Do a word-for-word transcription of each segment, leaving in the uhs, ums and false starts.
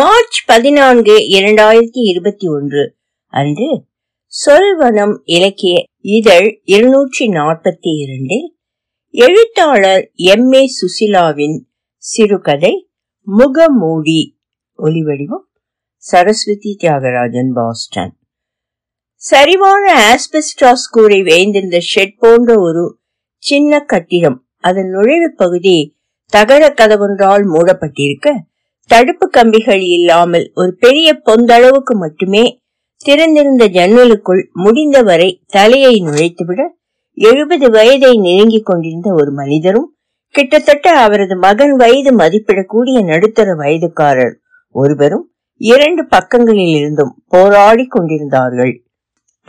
March பதினான்கு இரண்டாயிரத்தி இருபத்தி ஒன்று அன்று சொல்வனம் இலக்கிய இதழ் இருநூற்றி நாற்பத்தி இரண்டில் எழுத்தாளர் எம் ஏ சுசிலாவின் சிறுகதை முகமூடி ஒலிவடிவம் சரஸ்வதி தியாகராஜன் பாஸ்டன். சரிவான ஆஸ்பெஸ்டாஸ் கூரை வேய்ந்திருந்த ஷெட் போன்ற ஒரு சின்ன கட்டிடம். அதன் நுழைவு பகுதி தகர கதவொன்றால் மூடப்பட்டிருக்க தடுப்பு கம்பிகள் இல்லாமல் ஒரு பெரிய பொந்தளவுக்கு மட்டுமே திறந்திருந்த ஜன்னலுக்குள் முடிந்தவரை தலையை நுழைத்துவிட எழுபது வயதை நெருங்கிக் கொண்டிருந்த ஒரு மனிதரும் கிட்டத்தட்ட அவரது மகன் வயது மதிப்பிடக்கூடிய நடுத்தர வயதுக்காரர் ஒருவரும் இரண்டு பக்கங்களில் இருந்தும் போராடி கொண்டிருந்தார்கள்.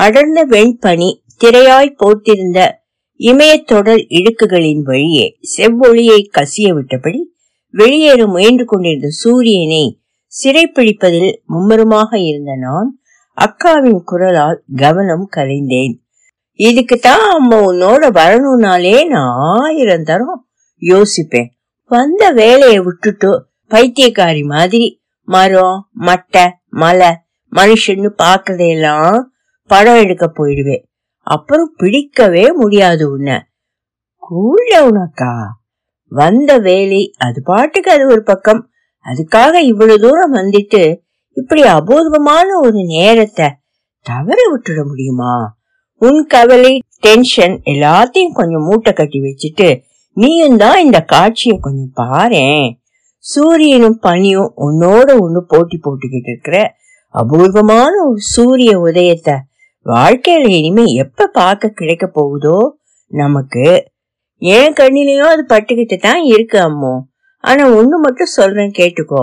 அடர்ந்த வெண்பனி திரையாய் போர்த்திருந்த இமயத்தொடர் இடுக்குகளின் வழியே செவ்வொளியை கசிய விட்டபடி வெளியேற முயன்று கொண்டிருந்த சூரியனை சிறைப்பிடிப்பதில் மும்முரமாக இருந்த நான் அக்காவின் குரலால் கவனம் கலைந்தேன். இதுக்குதான் அம்மா உன்னோட வரணும்னாலே நான் ஆயிரம் தரம் யோசிப்பேன். வந்த வேலையை விட்டுட்டு பைத்தியக்காரி மாதிரி மரம் மட்டை மலை மனுஷன்னு பாக்குறதையெல்லாம் படம் எடுக்க போயிடுவேன். அப்புறம் பிடிக்கவே முடியாது உன்ன. கூழ உனக்கா வந்த வேலை அது பாட்டுக்கு அது ஒரு பக்கம். அதுக்காக இவ்வளவு தூரம் வந்துட்டு இப்படி அபூர்வமான ஒரு நேரத்தை தவற விட்டுட முடியுமா? உன் கவலை டென்ஷன் எல்லாத்தையும் கொஞ்சம் மூட்டை கட்டி வச்சுட்டு நீயும் தான் இந்த காட்சிய கொஞ்சம் பாரேன். சூரியனும் பனியும் உன்னோட ஒண்ணு போட்டி போட்டுக்கிட்டு இருக்கிற அபூர்வமான ஒரு சூரிய உதயத்தை வாழ்க்கையில இனிமே எப்ப பார்க்க கிடைக்க போகுதோ நமக்கு. என் கண்ணிலையும் அது பட்டுக்கிட்டு தான் இருக்கு அம்மோ. ஆனா ஒண்ணு மட்டும் சொல்றேன் கேட்டுக்கோ.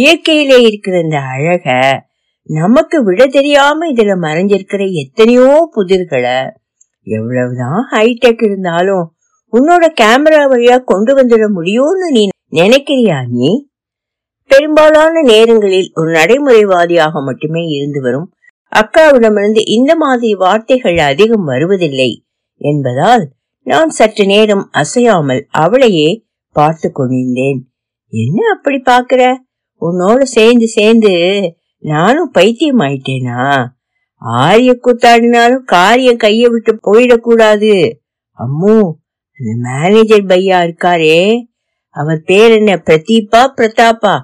இயற்கையில இருக்கிற இந்த அழக நமக்கு விட தெரியாம இதுல மறைஞ்சிருக்கிற எத்தனையோ புதிர்களை எவ்வளவுதான் ஹைடெக் இருந்தாலும் உன்னோட கேமரா வழியா கொண்டு வந்துட முடியும்னு நீ நினைக்கிறியா? நீ பெரும்பாலான நேரங்களில் ஒரு நடைமுறைவாதியாக மட்டுமே இருந்து வரும் அக்காவிடமிருந்து இந்த மாதிரி வார்த்தைகள் அதிகம் வருவதில்லை என்பதால் நான் சற்று நேரம் அசையாமல் அவளையே பார்த்து கொண்டிருந்தேன். என்ன அப்படி பாக்குற? உன்னோட சேர்ந்து சேர்ந்து நானும் பைத்தியம் ஆயிட்டேனா? ஆரிய கூத்தாடினாலும் காரியம் கைய விட்டு போயிடக்கூடாது அம்மு. அந்த மேனேஜர் பையா இருக்காரே, அவர் பேர் என்ன? பிரதீபா பிரதாபா.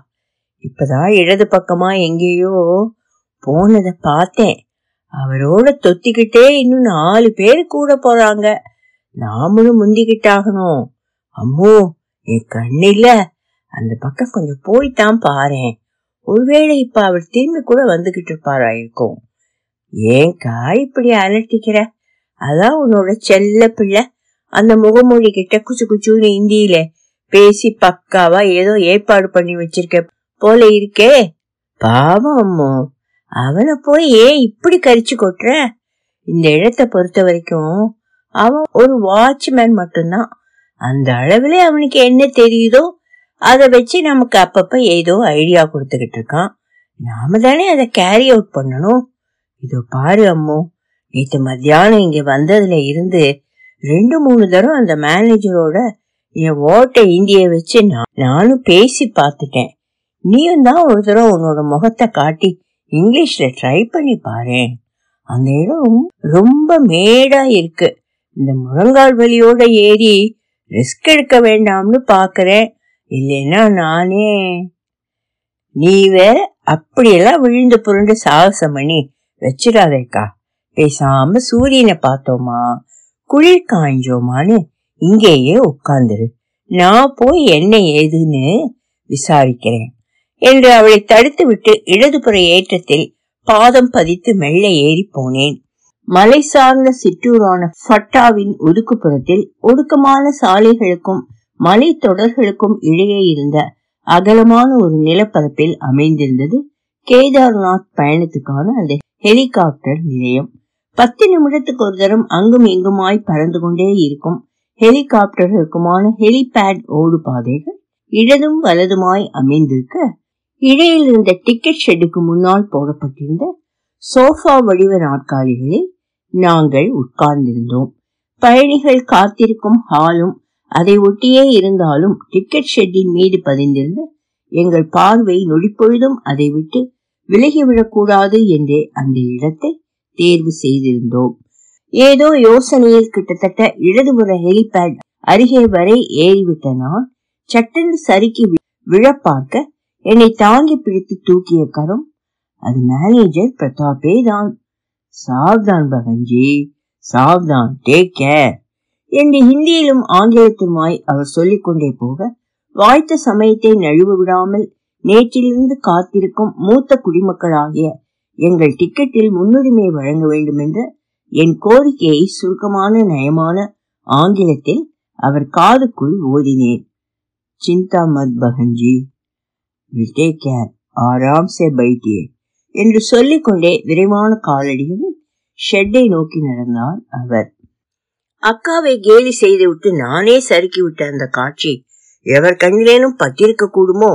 இப்பதான் இடது பக்கமா எங்கேயோ போனத பார்த்தேன். அவரோட தொத்திக்கிட்டே இன்னும் நாலு பேர் கூட போறாங்க. நாமளும் முந்திக்கிட்டாகணும் அம்மோ. என் கண்ணில அந்த பக்கம் கொஞ்சம் போய்தான் பாரு. ஒருவேளை இப்ப அவர் திரும்பி கூட வந்துகிட்டு இருப்பாரா இருக்கும். ஏங்கா இப்படி அலட்டிக்கிற? அதான் உன்னோட செல்ல பிள்ளை அந்த முகமொழி கிட்ட குச்சு குச்சுன்னு இந்தியில பேசி பக்காவா ஏதோ ஏற்பாடு பண்ணி வச்சிருக்க போல இருக்கே. பாவம் அம்மோ, அவனை போய் ஏன் இப்படி கரிச்சு கொட்டுற? இந்த இடத்தை பொறுத்த வரைக்கும் அவன் ஒரு வாட்ச்மேன் மட்டும்தான். அந்த அளவுல அவனுக்கு என்ன தெரியுதோ அதை வச்சு நமக்கு அப்பப்ப ஏதோ ஐடியா கொடுத்துக்கிட்டு இருக்கான். நாம தானே அதை கேரி அவுட் பண்ணணும். இதோ பாரு அம்மோ, நேற்று மத்தியானம் இங்க வந்ததுல இருந்து ரெண்டு மூணு தரம் அந்த மேனேஜரோட என் ஓட்ட இந்திய வச்சு நானும் பேசி பார்த்துட்டேன். நீயும் தான் ஒரு தரம் உன்னோட முகத்தை காட்டி இங்கிலீஷ்ல ட்ரை பண்ணி பாரு. அந்த இடம் ரொம்ப மேடா இருக்கு. இந்த முழங்கால் வலியோட ஏறி ரிஸ்க் எடுக்க வேண்டாம்னு பாக்குறேன். இல்லைன்னா நானே. நீ வேற அப்படியெல்லாம் விழுந்து புரண்டு சாகசம் பண்ணி வச்சிடாதேக்கா. பேசாம சூரியனை பார்த்தோமா குளிர் காய்ஞ்சோமான்னு இங்கேயே உட்காந்துரு. நான் போய் என்ன ஏதுன்னு விசாரிக்கிறேன் என்று அவளை தடுத்து விட்டு இடதுபுற ஏற்றத்தில் பாதம் பதித்து மெல்ல ஏறி போனேன். மலை சார்ந்த சிற்றூரான ஃபட்டாவின் ஒதுக்குப்புறத்தில் ஒடுக்கமான சாலைகளுக்கும் மலை தொடர்களுக்கும் இடையே இருந்த அகலமான ஒரு நிலப்பரப்பில் அமைந்திருந்தது கேதார்நாத் பயணத்துக்கான அந்த ஹெலிகாப்டர் நிலையம். பத்து நிமிடத்துக்கு ஒரு தரம் அங்கும் இங்குமாய் பறந்து கொண்டே இருக்கும் ஹெலிகாப்டர்களுக்குமான ஹெலிபேட் ஓடு பாதைகள் இடதும் வலதுமாய் அமைந்திருக்க இடையில் இருந்த டிக்கெட் ஷெட்டுக்கு முன்னால் போடப்பட்டிருந்த சோஃபா வடிவ நாற்காலிகளில் நாங்கள் உட்கார்ந்திருந்தோம். பயணிகள் காத்திருக்கும் ஹாலும் அதை ஒட்டியே இருந்தாலும் டிக்கெட் ஷெட்டின் மீது பதிந்திருந்த எங்கள் பார்வை நொடிப்பொழுதும் அதை விட்டு விலகிவிடக்கூடாது என்றே அந்த இடத்தை தேர்வு செய்திருந்தோம். ஏதோ யோசனையில் கிட்டத்தட்ட இடதுபுற ஹெலிபேட் அருகே வரை ஏறிவிட்ட நான் சட்டென்று சறுக்கி விழப்பார்க்க என்னை தாங்கி பிடித்து தூக்கிய கரம் அது மேனேஜர் பிரதாபே தான். சாவ்தான் பகன்ஜி, சாவ்தான், டேக் கேர் என்று ஹிந்தியிலும் ஆங்கிலத்துமாய் அவர் சொல்லிக்கொண்டே போக வாய்த்த சமயத்தை நழுவ விடாமல் நேற்றிலிருந்து காத்திருக்கும் மூத்த குடிமக்களாகிய எங்கள் டிக்கெட்டில் முன்னுரிமை வழங்க வேண்டும் என்ற என் கோரிக்கையை சுருக்கமான நயமான ஆங்கிலத்தில் அவர் காதுக்குள் ஓதினேன். சிந்தா மத் பகன்ஜி, ஆராம் சே பைட்டியே என்று சொல்லிக்கொண்டே விரைவான காலடிகளில் ஷெட்டை நோக்கி நடந்தார் அவர். அக்காவை கேலி செய்துவிட்டு நானே சறுக்கிவிட்ட அந்த காட்சி எவர் கண்ணிலேனும் பத்திருக்க கூடுமோ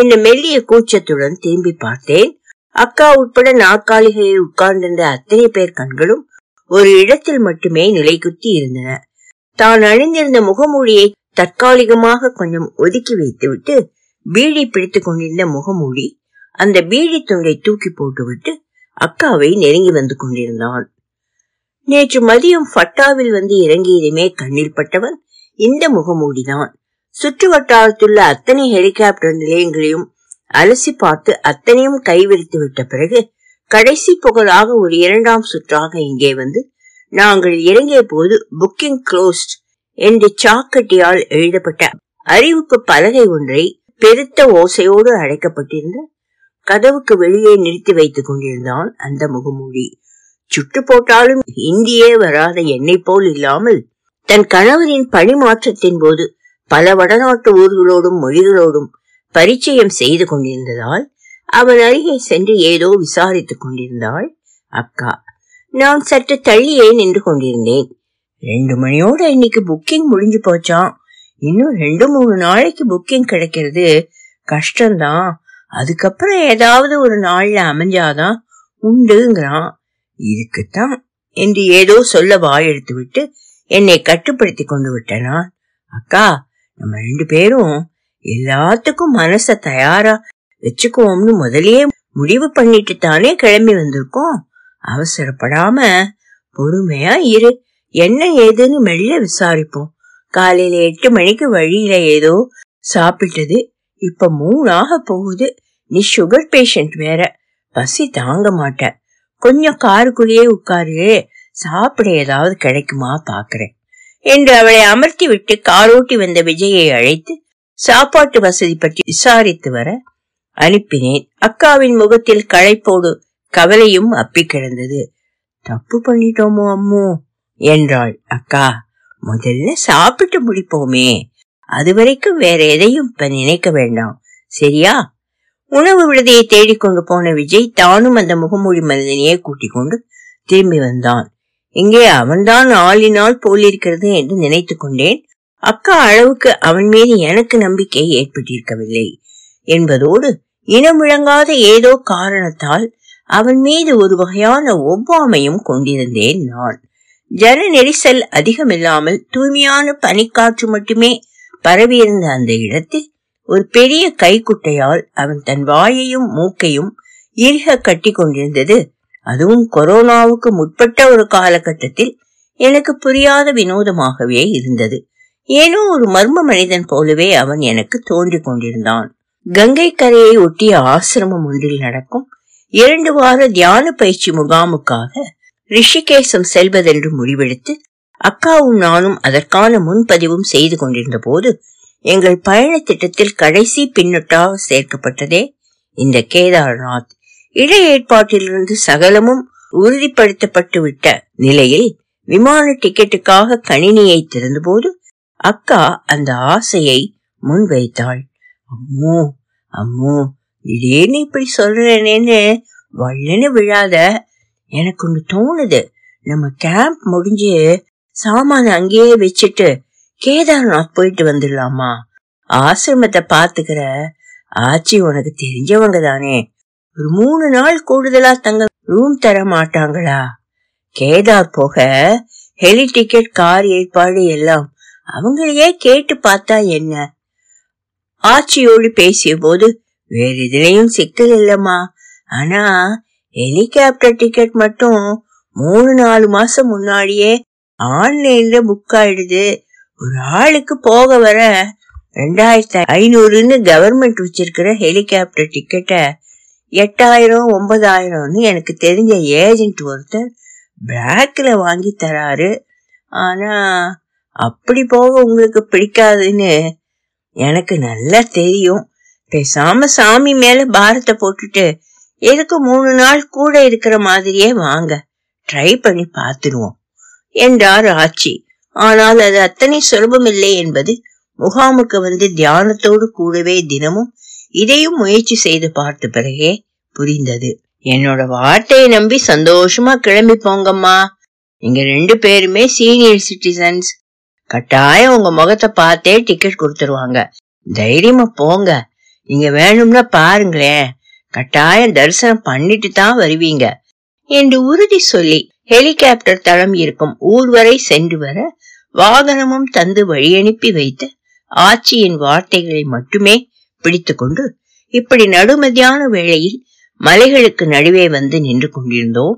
என்று மெல்லிய கூச்சத்துடன் திரும்பி பார்த்தேன். அக்கா உட்பட நாற்காலிகளில் உட்கார்ந்திருந்த அத்தனை பேர் கண்களும் ஒரு இடத்தில் மட்டுமே நிலைக்குத்தி இருந்தன. தான் அணிந்திருந்த முகமூடியை தற்காலிகமாக கொஞ்சம் ஒதுக்கி வைத்துவிட்டு பீடி பிடித்து கொண்டிருந்த முகமூடி அந்த பீடி துண்டை தூக்கி போட்டுவிட்டு அக்காவை நெருங்கி வந்து கொண்டிருந்தான். நேற்று மதியம் பட்டாவில் வந்து இறங்கியதுமே கண்ணில் பட்டவன் இந்த முகமூடிதான். சுற்று வட்டாரத்துள்ள அத்தனை ஹெலிகாப்டர் நிலையங்களையும் அலசி பார்த்து அத்தனையும் கைவிரித்து விட்ட பிறகு கடைசி புகழாக ஒரு இரண்டாம் சுற்றாக இங்கே வந்து நாங்கள் இறங்கிய போது புக்கிங் க்ளோஸ்ட் என்று சாக்கட்டியால் எழுதப்பட்ட அறிவிப்பு பலகை ஒன்றை பெருத்த ஓசையோடு அடைக்கப்பட்டிருந்த கதவுக்கு வெளியே நிறுத்தி வைத்துக் கொண்டிருந்தான் அந்த முகமூடி. சுட்டு போட்டாலும் இந்தியே வராத என்னை போல் இல்லாமல் தன் கணவரின் பணி மாற்றத்தின் போது பல வடநாட்டு ஊர்களோடும் மொழிகளோடும் பரிச்சயம் செய்து கொண்டிருந்ததால் அவன் அருகே சென்று ஏதோ விசாரித்துக் கொண்டிருந்தாள் அக்கா. நான் சற்று தள்ளியே நின்று கொண்டிருந்தேன். ரெண்டு மணியோட இன்னைக்கு புக்கிங் முடிஞ்சு போச்சான், இன்னும் ரெண்டு மூணு நாளைக்கு புக்கிங் கிடைக்கிறது கஷ்டம்தான், அதுக்கப்புறம் ஏதாவது ஒரு நாள்ல அமைஞ்சாதான் உண்டுங்கிறான், இதுக்குத்தான் என்று ஏதோ சொல்ல வாயெடுத்து விட்டு என்னை கட்டுப்படுத்தி கொண்டு விட்டனா. அக்கா, நம்ம ரெண்டு பேரும் எல்லாத்துக்கும் மனச தயாரா வச்சுக்குவோம்னு முதலியே முடிவு பண்ணிட்டு தானே கிளம்பி வந்திருக்கோம், அவசரப்படாம பொறுமையா இரு, என்ன ஏதுன்னு மெல்ல விசாரிப்போம். காலையில எட்டு மணிக்கு வழியில ஏதோ சாப்பிட்டது இப்ப மூணாக போகுது, நீ சுகர் பேஷண்ட் வேற, பசி தாங்க மாட்ட, கொஞ்சம் காருக்குள்ளேயே உட்காரு, சாப்பிட ஏதாவது கிடைக்குமா பாக்குறேன் என்று அவளை அமர்த்தி விட்டு காரோட்டி வந்த விஜயை அழைத்து சாப்பாட்டு வசதி பற்றி விசாரித்து வர அனுப்பினேன். அக்காவின் முகத்தில் களைப்போடு கவலையும் அப்பி கிடந்தது. தப்பு பண்ணிட்டோமோ அம்மு என்றாள் அக்கா. முதல்ல சாப்பிட்டு முடிப்போமே, அது வரைக்கும் வேற எதையும் இப்ப நினைக்க வேண்டாம், சரியா? உணவு விடுதியை தேடிக்கொண்டு போன விஜய் தானும் அந்த முகமூடி மனிதனையே கூட்டிக் கொண்டு திரும்பி வந்தான். இங்கே அவன்தான் ஆளினால் போலிருக்கிறது என்று நினைத்து கொண்டேன். அக்கா அளவுக்கு அவன் மீது எனக்கு நம்பிக்கை ஏற்பட்டிருக்கவில்லை என்பதோடு இனமிழங்காத ஏதோ காரணத்தால் அவன் மீது ஒரு வகையான ஒவ்வாமையும் கொண்டிருந்தேன் நான். ஜன நெரிசல் அதிகமில்லாமல் தூய்மையான பனிக்காற்று மட்டுமே பரவியிருந்த அந்த இடத்தில் ஒரு பெரிய கைக்குட்டையால் அவன் தன் வாயையும் மூக்கையும் இறுக கட்டி கொண்டிருந்தது. அதுவும் கொரோனாவுக்கு முற்பட்ட ஒரு காலகட்டத்தில் எனக்கு புரியாத வினோதமாகவே இருந்தது. ஏனோ ஒரு மர்ம மனிதன் போலவே அவன் எனக்கு தோன்றி கொண்டிருந்தான். கங்கை கரையை ஒட்டிய ஆசிரமம் ஒன்றில் நடக்கும் இரண்டு வார தியான பயிற்சி முகாமுக்காக ரிஷிகேசம் செல்வதென்று முடிவெடுத்து அக்காவும் நானும் அதற்கான முன்பதிவும் செய்து கொண்டிருந்த போது எங்கள் பயண திட்டத்தில் கடைசி பின்னொட்டாக சேர்க்கப்பட்டதே இந்த கேதார்நாத். இட ஏற்பாட்டிலிருந்து சகலமும் உறுதிப்படுத்தப்பட்டு விட்ட நிலையில் விமான டிக்கெட்டுக்காக கணினியை திறந்த போது அக்கா அந்த ஆசையை முன்வைத்தாள். அம்மோ அம்மோ, திடீர்னு இப்படி சொல்றேன்னு வள்ளன்னு விழாத, எனக்கு ஒண்ணு தோணுது, நம்ம கேம்ப் முடிஞ்சு சாமான அங்கேயே வச்சுட்டு கேதார்நாத் போயிட்டு வந்துடலாமா? ஆசிரமத்தை பாத்துக்கிற ஆச்சி உனக்கு தெரிஞ்சவங்க தானே, ஒரு மூணு நாள் கூடுதலா தங்க ரூம் தர மாட்டாங்களா? கேதார் போக ஹெலி டிக்கெட், கார் ஏற்பாடு எல்லாம் அவங்களையே கேட்டு பார்த்தா என்ன? ஆச்சியோடு பேசிய போது வேற எதுலயும் சிக்கல் இல்லம்மா. ஆனா ஹெலிகாப்டர் டிக்கெட் மட்டும் மூணு நாலு மாசம் முன்னாடியே ஆன்லைன்ல புக் ஆயிடுது. ஒரு ஆளுக்கு போக வர ரெண்டாயிரத்தி ஐநூறுன்னு கவர்மெண்ட் வச்சிருக்கிற ஹெலிகாப்டர் டிக்கெட்ட எட்டாயிரம் ஒன்பதாயிரம்னு எனக்கு தெரிஞ்ச ஏஜென்ட் ஒருத்தர் பிளாக்ல வாங்கி தராரு. ஆனா அப்படி போக உங்களுக்கு பிடிக்காதுன்னு எனக்கு நல்லா தெரியும். பேசாம சாமி மேல பாரத்தை போட்டுட்டு எதுக்கு மூணு நாள் கூட இருக்கிற மாதிரியே வாங்க, ட்ரை பண்ணி பாத்துருவோம் என்றார் ஆச்சி. ஆனால் அது அத்தனை சுலபம் இல்லை என்பது முகாமுக்கு வந்து தியானத்தோடு கூடவே தினமும் இதையும் முயற்சி செய்து பார்த்த பிறகே புரிந்தது. என்னோட வார்த்தையை நம்பி சந்தோஷமா கிளம்பி போங்கம்மா, நீங்க ரெண்டு பேருமே சீனியர் சிட்டிசன்ஸ், கட்டாயம் உங்க முகத்தை பார்த்தே டிக்கெட் கொடுத்துருவாங்க, தைரியமா போங்க, நீங்க வேணும்னா பாருங்களேன், கட்டாயம் தரிசனம் பண்ணிட்டு தான் வருவீங்க என்று உறுதி சொல்லி ஹெலிகாப்டர் தளம் இருக்கும் ஊர் வரை சென்று வர வாகனமும் தந்து வழியனுப்பி வைத்து ஆட்சியின் வார்த்தைகளை மட்டுமே பிடித்து கொண்டு இப்படி நடுமதியான வேளையில் மலைகளுக்கு நடுவே வந்து நின்று கொண்டிருந்தோம்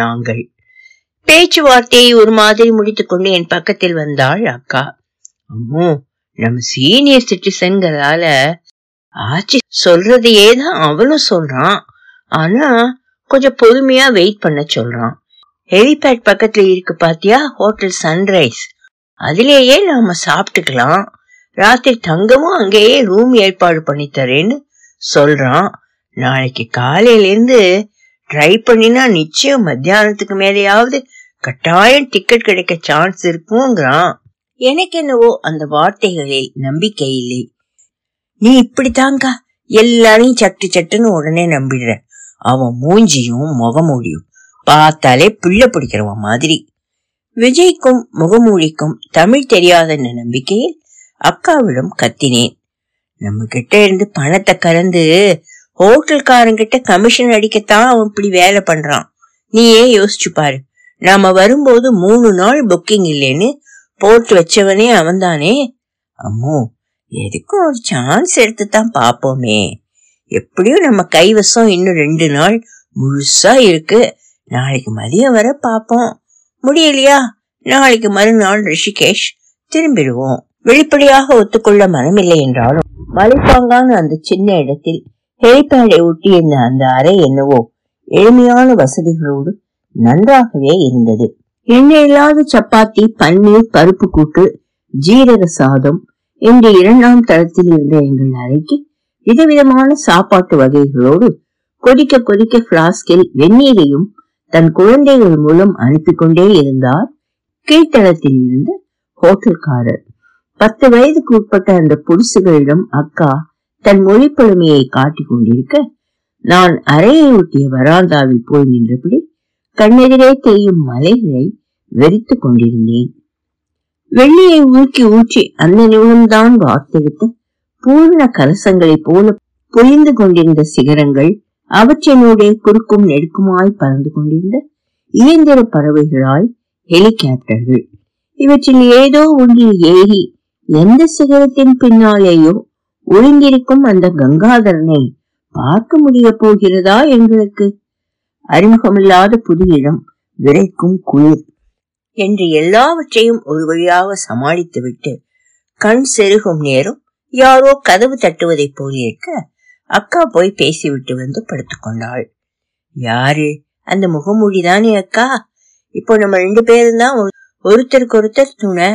நாங்கள். பேச்சுவார்த்தையை ஒரு மாதிரி முடித்துக்கொண்டு என் பக்கத்தில் வந்தாள் அக்கா. அம்மோ, நம்ம சீனியர் சிட்டிசன்களால ஆச்சி சொல்றதையே தான் அவனும் சொல்றான், ஆனா கொஞ்சம் பொறுமையா வெயிட் பண்ண சொல்றான். ஹெலிபேட் பக்கத்துல இருக்கு பாத்தியா ஹோட்டல் சன்ரைஸ், அதுலேயே நாம சாப்பிட்டுக்கலாம், ராத்திரி தங்கமும் அங்கேயே ரூம் ஏற்பாடு பண்ணி தரேன்னு சொல்றான். நாளைக்கு காலையில இருந்து ட்ரை பண்ணினா நிச்சயம் மத்தியானத்துக்கு மேலேயாவது கட்டாயம் டிக்கெட் கிடைக்க சான்ஸ் இருக்குங்கிறான். எனக்கு என்னவோ அந்த வார்த்தைகளே நம்பிக்கை இல்லை. நீ இப்படித்தாங்க எல்லாரையும் சட்டு சட்டுன்னு உடனே நம்பிடுற, அவன் மூஞ்சியும் முகமூடியும் பார்த்தாலே பிள்ளை பிடிக்கிறவன் மாதிரி. விஜய்க்கும் முகமூடிக்கும் தமிழ் தெரியாத நம்பிக்கையில் அக்காவிடம் கத்தினேன். நம்ம கிட்ட இருந்து பணத்தை கலந்து ஹோட்டல்காரங்கிட்ட கமிஷன் அடிக்கத்தான் அவன் இப்படி வேலை பண்றான், நீயே யோசிச்சு பாரு, நாம வரும்போது மூணு நாள் புக்கிங் இல்லைன்னு போட்டு வச்சவனே அவன்தானே. அம்மோ, எதுக்கும் ஒரு சான்ஸ் எடுத்து தான் பாப்போமே, எப்படியும் நம்ம கைவசம் இன்னும் ரெண்டு நாள் முழுசா இருக்கு, நாளைக்கு மதியம் வர பாப்போம், முடியலையா நாளைக்கு மறுநாள் ரிஷிகேஷ் திரும்பிடுவோம். வெளிப்படையாக ஒத்துக்கொள்ள மனமில்லை என்றாலும் மலைப்பாங்கான அந்த சின்ன இடத்தில் ஹெலிபேடை ஒட்டி இருந்த அந்த அறை என்னவோ எளிமையான வசதிகளோடு நன்றாகவே இருந்தது. எண்ணெய் இல்லாத சப்பாத்தி, பன்னீர், பருப்பு கூட்டு, ஜீரக சாதம் என்று இரண்டாம் தளத்தில் இருந்த எங்கள் அறைக்கு விதவிதமான சாப்பாட்டு வகைகளோடு கொதிக்க கொதிக்க பிளாஸ்கில் வெந்நீரையும் தன் குழந்தைகள் மூலம் அனுப்பி கொண்டே இருந்தார் கீழ்த்தளத்தில் இருந்த ஹோட்டல்காரர். பத்து வயதுக்கு உட்பட்ட அந்த புதுசுகளிடம் அக்கா தன் மொழி பழமையை காட்டிக் கொண்டிருக்க நான் அறையை ஒட்டிய வராந்தாவில் போய் நின்றபடி கண்ணெதிரே தேயும் மலைகளை வெறித்து கொண்டிருந்தேன். வெள்ளியை ஊக்கி ஊற்றி அந்த நிமிடம்தான் வார்த்தெடுத்து பூர்ண கலசங்களை போல பொழிந்து கொண்டிருந்த சிகரங்கள் அவற்றினுடைய குறுக்கும் நெடுக்குமாய் பறந்து கொண்டிருந்த இயந்திர பறவைகளாய் ஹெலிகாப்டர்கள். இவற்றில் ஏதோ ஒன்றில் ஏறி எந்த சிகரத்தின் பின்னாலேயோ ஒளிந்திருக்கும் அந்த கங்காதரனை பார்க்க முடிய போகிறதா எங்களுக்கு? அறிமுகமில்லாத புது இடம், விரைக்கும் குளிர் என்று எல்லாவற்றையும் ஒரு வழியாக சமாளித்து விட்டு கண் செருகும் நேரம் யாரோ கதவு தட்டுவதை போலிருக்க அக்கா போய் பேசிவிட்டு வந்து படுத்துக்கொண்டாள். யாரு அந்த முகமூடிதானே அக்கா, இப்போ நம்ம ரெண்டு பேரும் தான் ஒருத்தருக்கு ஒருத்தர் துணை,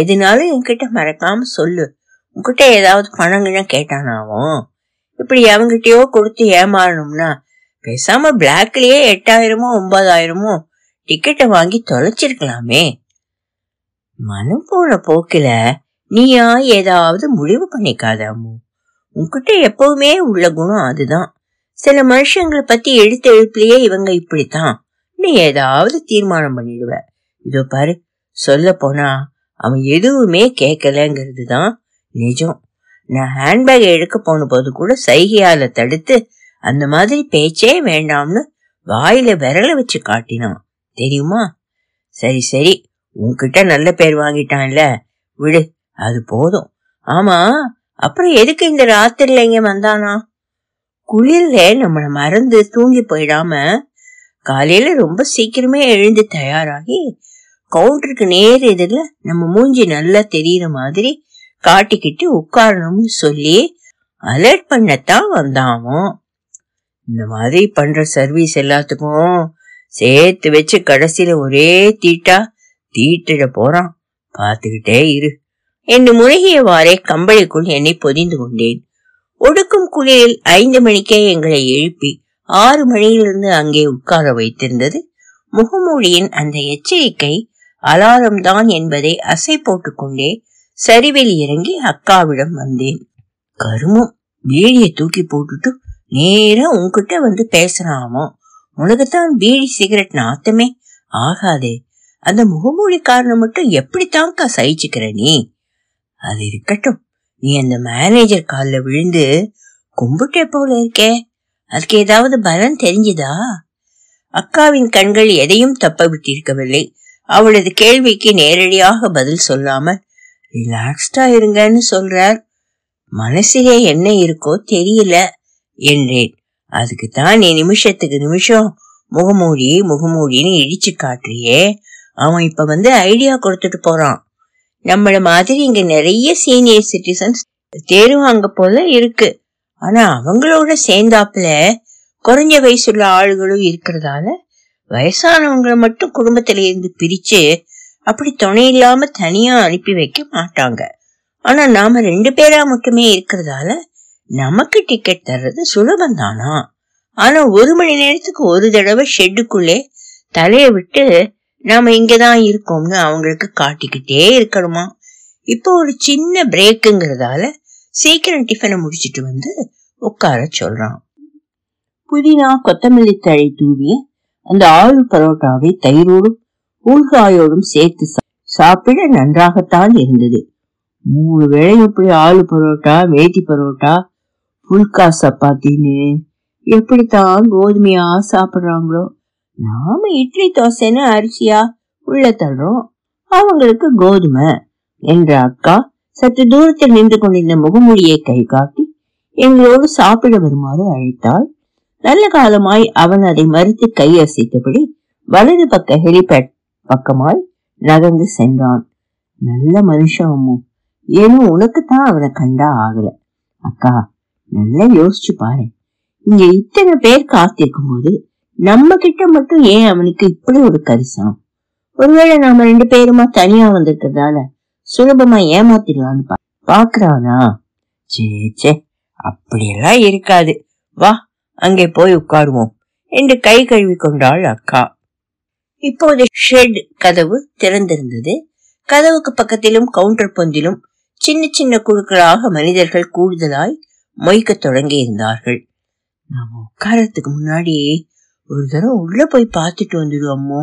எதுனாலும் என்கிட்ட மறக்காம சொல்லு, உங்ககிட்ட ஏதாவது பணங்கள்னா கேட்டானாவும், இப்படி அவங்கிட்டயோ கொடுத்து ஏமாறணும்னா பேசாம பிளாக்லயே எட்டாயிரமோ ஒன்பதாயிரமோ டிக்கெட்டை வாங்கி தொலைச்சிருக்கலாமே. மனம் போன போக்கில நீயா ஏதாவது முடிவு பண்ணிக்காத அம்மு, உன்கிட்ட எப்பவுமே உள்ள குணம் அதுதான், சில மனுஷங்களை பத்தி எழுத்து எழுப்பிலேயே இவங்க இப்படித்தான் நீ ஏதாவது தீர்மானம் பண்ணிடுவ. இதோ பாரு, சொல்ல போனா அவன் எதுவுமே கேட்கலங்கிறது தான் நிஜம். நான் ஹேண்ட்பேக் எடுக்க போன போது கூட சைகையால தடுத்து அந்த மாதிரி பேச்சே வேண்டாம்னு வாயில விரல வச்சு காட்டினான் தெரியுமா. சரி சரி, உன்கிட்ட நல்ல பேர் வாங்கிட்டான்ல விடு, அது போதும். ஆமா அப்புறம் எதுக்கு இந்த ராத்திரில இங்க வந்தானா? குளிர்ல நம்மள மறந்து தூங்கி போயிடாம காலையில ரொம்ப சீக்கிரமே எழுந்து தயாராகி கவுண்டருக்கு நேர் எதிரில நம்ம மூஞ்சி நல்லா தெரியற மாதிரி காட்டிக்கிட்டு உட்காரணும்னு சொல்லி அலர்ட் பண்ணத்தான் வந்தாமோ. இந்த மாதிரி பண்ற சர்வீஸ் எல்லாத்துக்கும் சேர்த்து வச்சு கடைசியில ஒரே தீட்டா தீட்டிட போறான், பாத்துக்கிட்டே இரு என்று முருகியவாறே கம்பளிக்குள் என்னை பொதிந்து கொண்டேன். ஒடுக்கும் குளிரில் ஐந்து மணிக்கே எங்களை எழுப்பி ஆறு மணியிலிருந்து அங்கே உட்கார வைத்திருந்தது. முகமூடியின் அந்த எச்சரிக்கை அலாரம் தான் என்பதை அசை போட்டு கொண்டே சரிவில் இறங்கி அக்காவிடம் வந்தேன். கருமம், பீடியை தூக்கி போட்டுட்டு நேரா உன்கிட்ட வந்து பேசுறாமோ, உனக்குத்தான் பீடி சிகரெட் நாத்தமே ஆகாதே, அந்த முகமூடி காரணம் மட்டும் எப்படித்தான்க்கா சகிச்சுக்கிற நீ? அது இருக்கட்டும், நீ அந்த மேனேஜர் காலில் விழுந்து கும்பிட்டே போல இருக்கே, அதுக்கு ஏதாவது பலன் தெரிஞ்சுதா? அக்காவின் கண்கள் எதையும் தப்ப விட்டிருக்கவில்லை. அவளது கேள்விக்கு நேரடியாக பதில் சொல்லாமல் ரிலாக்ஸ்டா இருங்கன்னு சொல்றார், மனசிலே என்ன இருக்கோ தெரியல என்றேன். அதுக்குத்தான் நீ நிமிஷத்துக்கு நிமிஷம் முகமூடி முகமூடின்னு இடிச்சு காட்டுறியே, அவன் இப்ப வந்து ஐடியா கொடுத்துட்டு போறான். நம்மள மாதிரி இங்க நிறைய சீனியர் சிட்டிசன்ஸ் தேர்வாங்க போல இருக்கு, ஆனா அவங்களோட சேர்ந்தாப்புல குறைஞ்ச வயசுள்ள ஆளுகளும் இருக்கிறதால வயசானவங்களை மட்டும் குடும்பத்தில இருந்து பிரிச்சு அப்படி துணை இல்லாம தனியா அனுப்பி வைக்க மாட்டாங்க. ஆனா நாம ரெண்டு பேரா மட்டுமே இருக்கிறதால நமக்கு டிக்கெட் தர்றது சுலபம் தானா? ஆனா ஒரு மணி நேரத்துக்கு ஒரு தடவை ஷெட்டுக்குள்ளே தலைய விட்டு நாம இங்கதான் இருக்கோம்னு அவங்களுக்கு காட்டிக்கிட்டே இருக்கணுமா? இப்போ ஒரு சின்ன பிரேக்குங்கிறதால சீக்கிரம் டிஃபனை முடிச்சிட்டு வந்து உட்கார சொல்றான். புதினா கொத்தமல்லி தழை தூவிய அந்த ஆளு பரோட்டாவை தயிரோடும் ஊழ்காயோடும் சேர்த்து சாப்பிட நன்றாகத்தான் இருந்தது. மூணு வேளை இப்படி ஆளு பரோட்டா, வேட்டி பரோட்டா, புல்கா சப்பாத்தின்னு எப்படித்தான் கோதுமையா சாப்பிடுறாங்களோ. நாம இட்லி தோசைன்னு அரிசியா உள்ள தள்ளுறோம், அவங்களுக்கு கோதுமை என்ற அக்கா சற்று தூரத்தில் நின்று கொண்டிருந்த முகமூடியை கை காட்டி எங்களோடு சாப்பிட வருமாறு அழைத்தாள். நல்ல காலமாய் அவன் அதை மறுத்து கையசைத்தபடி வலது பக்க ஹெலிபேட் பக்கமாய் நகர்ந்து சென்றான். நல்ல மனுஷன், ஏனோ உனக்குத்தான் அவனை கண்டா ஆகல. அக்கா நல்லா யோசிச்சு பாரு, இங்க இத்தனை பேர் காத்திருக்கும் போது நம்ம கிட்ட மட்டும் ஏன் அவனுக்கு இப்படி ஒரு கரிசனம்? ஒருவேளை நாம ரெண்டு பேருமா தனியா வந்திருக்கிறதால சுலபமா ஏமாத்திடலான்னு பாக்குறானா? சே சே, அப்படியெல்லாம் இருக்காது, வா அங்கே போய் உட்காருவோம் என்று கை கழுவி கொண்டாள் அக்கா. இப்போது ஷெட் கதவு திறந்திருந்தது. கதவுக்கு பக்கத்திலும் கவுண்டர் பொந்திலும் சின்ன சின்ன குழுக்களாக மனிதர்கள் கூடுதலாய் மொய்க்க தொடங்கி இருந்தார்கள். நாம உட்காரத்துக்கு முன்னாடி ஒரு தடவை உள்ள போய் பார்த்துட்டு வந்துடுவோமோ,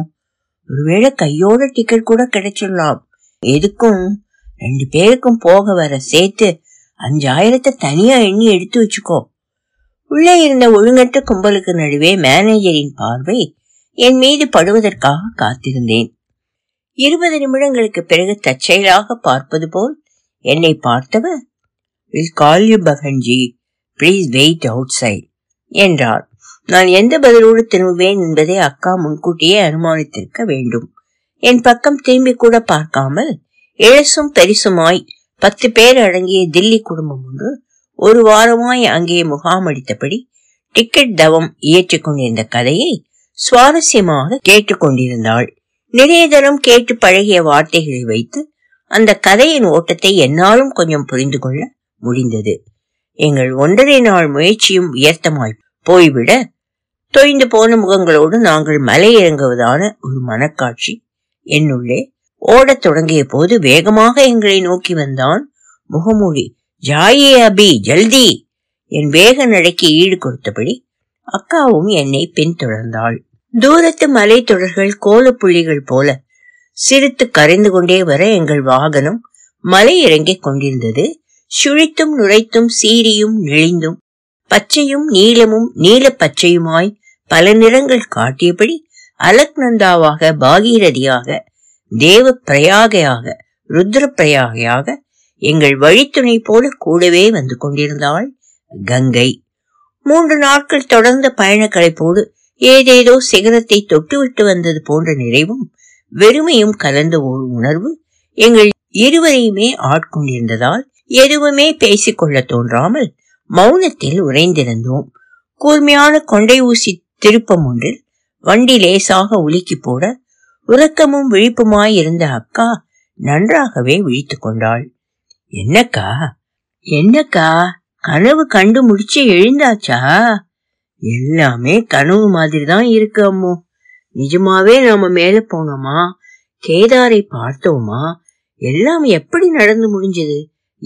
ஒருவேளை கையோட டிக்கெட் கூட கிடைச்சிடலாம். எதுக்கும் ரெண்டு பேருக்கும் போக வர சேர்த்து அஞ்சாயிரத்தை தனியா எண்ணி எடுத்து வச்சுக்கோ. உள்ளே இருந்த ஒழுங்கற்ற கும்பலுக்கு நடுவே மேனேஜரின் பார்வை என் மீது படுவதற்காக காத்திருந்தேன். இருபது நிமிடங்களுக்கு பிறகு தற்செயலாக பார்ப்பது போல் என்னை பார்த்தவர், will call you behenji, please wait outside என்றார். நான் எந்த பதிலோடு திரும்புவேன் என்பதை அக்கா முன்கூட்டியே அனுமானித்திருக்க வேண்டும். என் பக்கம் திரும்பி கூட பார்க்காமல் இளசும் பெரிசுமாய் பத்து பேர் அடங்கிய தில்லி குடும்பம் ஒன்று ஒரு வாரமாய் அங்கே முகாம் அடித்தபடி டிக்கெட் தவம் இயற்றிக் கொண்டிருந்த கதையை சுவாரஸ்யமாக கேட்டுக்கொண்டிருந்தாள். நிறைய தரம் கேட்டு பழகிய வார்த்தைகளை வைத்து அந்த கதையின் ஓட்டத்தை என்னாலும் கொஞ்சம் புரிந்து கொள்ள முடிந்தது. எங்கள் ஒன்றரை நாள் முயற்சியும் வியர்த்தமாய் போய்விட தொய்ந்து போன முகங்களோடு நாங்கள் மலை இறங்குவதான ஒரு மனக்காட்சி என்னுள்ளே ஓடத் தொடங்கிய போது வேகமாக எங்களை நோக்கி வந்தான் முகமூடி. ஜாயே அபி ஜல்தி! என் வேக நடைக்கு ஈடு கொடுத்தபடி அக்காவும் என்னை பின்தொடர்ந்தாள். தூரத்து மலை தொடர்கள் கோல புள்ளிகள் போல சிரித்து கரைந்து கொண்டே வர எங்கள் வாகனம் மலை இறங்கிக் கொண்டிருந்தது. சுழித்தும் நுழைத்தும் சீரியும் நெளிந்தும் பச்சையும் நீளமும் நீல பச்சையுமாய் பல நிறங்கள் காட்டியபடி அலக்நந்தாவாக, பாகீரதியாக, தேவ பிரயாகையாக, ருத்ர பிரயாகையாக எங்கள் வழித்துணை போல கூடவே வந்து கொண்டிருந்தாள் கங்கை. மூன்று நாட்கள் தொடர்ந்த பயண களைப்போடு ஏதேதோ சிகரத்தை தொட்டுவிட்டு வந்தது போன்ற நிறைவும் வெறுமையும் கலந்த ஒரு உணர்வு எங்கள் இருவரையுமே ஆட்கொண்டிருந்ததால் எதுவுமே பேசிக்கொள்ள தோன்றாமல் மௌனத்தில் உறைந்திருந்தோம். கூர்மையான கொண்டை ஊசி திருப்பம் ஒன்றில் வண்டி லேசாக உலுக்கி போட உறக்கமும் விழிப்புமாய் இருந்த அக்கா நன்றாகவே விழித்து கொண்டாள். என்னக்கா என்னக்கா கனவு கண்டு முடிச்சு எழுந்தாச்சா? எல்லாமே கனவு மாதிரி தான் இருக்கு அம்மோ. நிஜமாவே நாம மேல போனோமா, கேதாரை பார்த்தோமா, எல்லாம் எப்படி நடந்து முடிஞ்சது,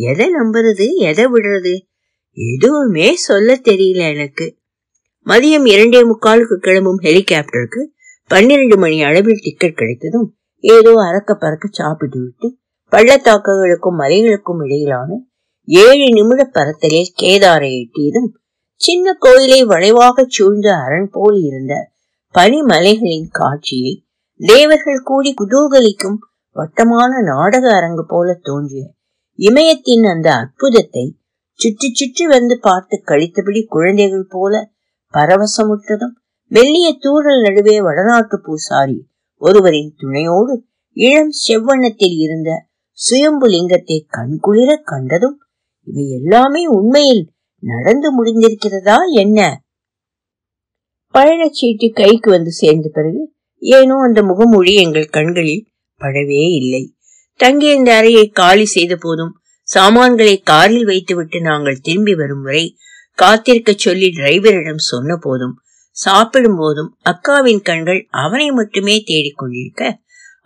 எதை நம்புறது எதை விடுறது எதுவுமே சொல்ல தெரியல எனக்கு. மதியம் இரண்டே முக்காலுக்கு கிளம்பும் ஹெலிகாப்டருக்கு பன்னிரண்டு மணி அளவில் டிக்கெட் கிடைத்ததும் ஏதோ அறக்க பறக்க சாப்பிட்டு விட்டு பள்ளத்தாக்குகளுக்கும் மலைகளுக்கும் இடையிலான ஏழு நிமிட பறத்தலே கேதாரை எட்டியதும் சின்ன கோயிலை வளைவாக சூழ்ந்த அரண் போல் இருந்த பனிமலைகளின் காட்சியை தேவர்கள் கூடி குதூகலிக்கும் வட்டமான நாடக அரங்கு போல தோன்றிய இமயத்தின் அந்த அற்புதத்தை சுற்றி சுற்றி வந்து பார்த்து கழித்தபடி குழந்தைகள் போல பரவசமுற்றதும் மெல்லிய தூரல் நடுவே வடநாட்டு பூசாரி ஒருவரின் துணையோடு இளம் செவ்வண்ணத்தில் இருந்த சுயம்பு லிங்கத்தை கண்குளிர கண்டதும் இவை எல்லாமே உண்மையில் நடந்து முடிந்திருக்கிறதா என்ன? பயணச்சீட்டு கைக்கு வந்து சேர்ந்த பிறகு ஏனோ அந்த முகமூடி எங்கள் கண்களில் படவே இல்லை. தங்கியிருந்த அறையை காலி செய்த போதும் சாமான்களை காரில் வைத்துவிட்டு நாங்கள் திரும்பி வரும் வரை காத்திருக்க சொல்லி டிரைவரிடம் சொன்ன போதும் சாப்பிடும் போதும் அக்காவின் கண்கள் அவனை மட்டுமே தேடிக்கொண்டிருக்க,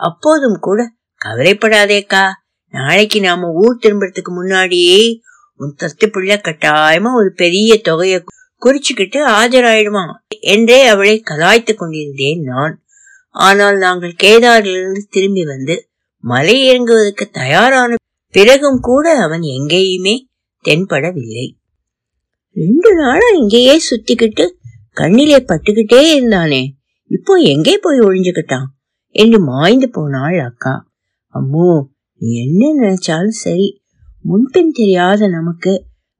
அப்போதும் கூட கவலைப்படாதேக்கா, நாளைக்கு நாம ஊர் திரும்பறதுக்கு முன்னாடியே உன் தத்து பிள்ளை கட்டாயமா ஒரு பெரிய தொகையை குறிச்சுக்கிட்டு ஆஜராயிடுவான் என்றே அவளை கலாய்த்து கொண்டிருந்தேன் நான். ஆனால் நாங்கள் கேதாரிலிருந்து திரும்பி வந்து மலை இறங்குவதற்கு தயாரான பிறகும் கூட அவன் எங்கேயுமே தென்படவில்லை. ரெண்டு நாளா இங்கேயே சுத்திக்கிட்டு கண்ணிலே பட்டுக்கிட்டே இருந்தானே, இப்போ எங்கே போய் ஒழிஞ்சுக்கிட்டான் என்று மாய்ந்து போனாள் அக்கா. அம்மோ, நீ என்ன நினைச்சாலும் சரி, முன்பின் தெரியாத நமக்கு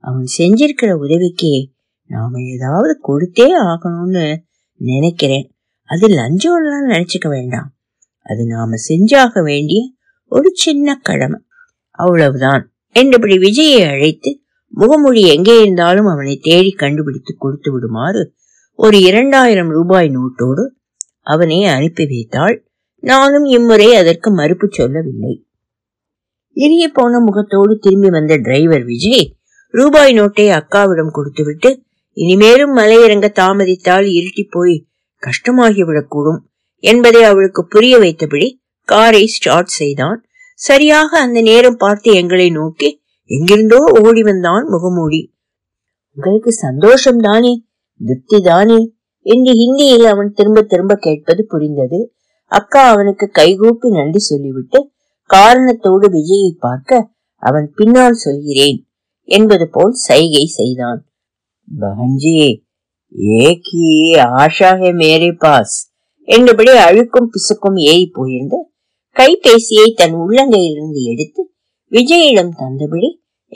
அவன் செஞ்சிருக்கிற உதவிக்கு நாம ஏதாவது கொடுத்தே ஆகணும்னு நினைக்கிறேன். அது லஞ்சம்லாம் நினைச்சுக்க வேண்டாம், அது நாம செஞ்சாக வேண்டிய ஒரு சின்ன கடமை, அவ்வளவுதான் என்றபடி விஜயை அழைத்து முகமூடி எங்கே இருந்தாலும் அவனை தேடி கண்டுபிடித்து கொடுத்து விடுமாறு ஒரு இரண்டாயிரம் ரூபாய் நோட்டோடு அவனை அனுப்பி வைத்தாள். நானும் இம்முறை அதற்கு மறுப்பு சொல்லவில்லை. இனிய போன முகத்தோடு திரும்பி வந்த டிரைவர் விஜய் ரூபாய் நோட்டை அக்காவிடம் கொடுத்துவிட்டு, இனிமேலும் மலையிறங்க தாமதித்தால் இருட்டி போய் கஷ்டமாகிவிடக்கூடும் என்பதை அவளுக்கு புரிய வைத்தபடி காரை ஸ்டார்ட் செய்தான். சரியாக அந்த நேரம் பார்த்து எங்களை நோக்கி எங்கிருந்தோ ஓடி வந்தான் முகமூடி. உங்களுக்கு சந்தோஷம் தானே, திருப்தி தானே என்று ஹிந்தியில் அவன் திரும்ப திரும்ப கேட்பது புரிந்தது. அக்கா அவனுக்கு கைகூப்பி நன்றி சொல்லிவிட்டு காரணத்தோடு விஜயை பார்க்க அவன் பின்னால் சொல்கிறேன் என்பது போல் சைகை செய்தான். பகன்ஜி ஏகி ஆஷா ஹே மேரே பாஸ் என்றபடி அழுக்கும் பிசுக்கும் ஏறி போயிருந்த கைபேசியை தன் உள்ளங்கையிலிருந்து எடுத்து விஜயிடம் தந்தபடி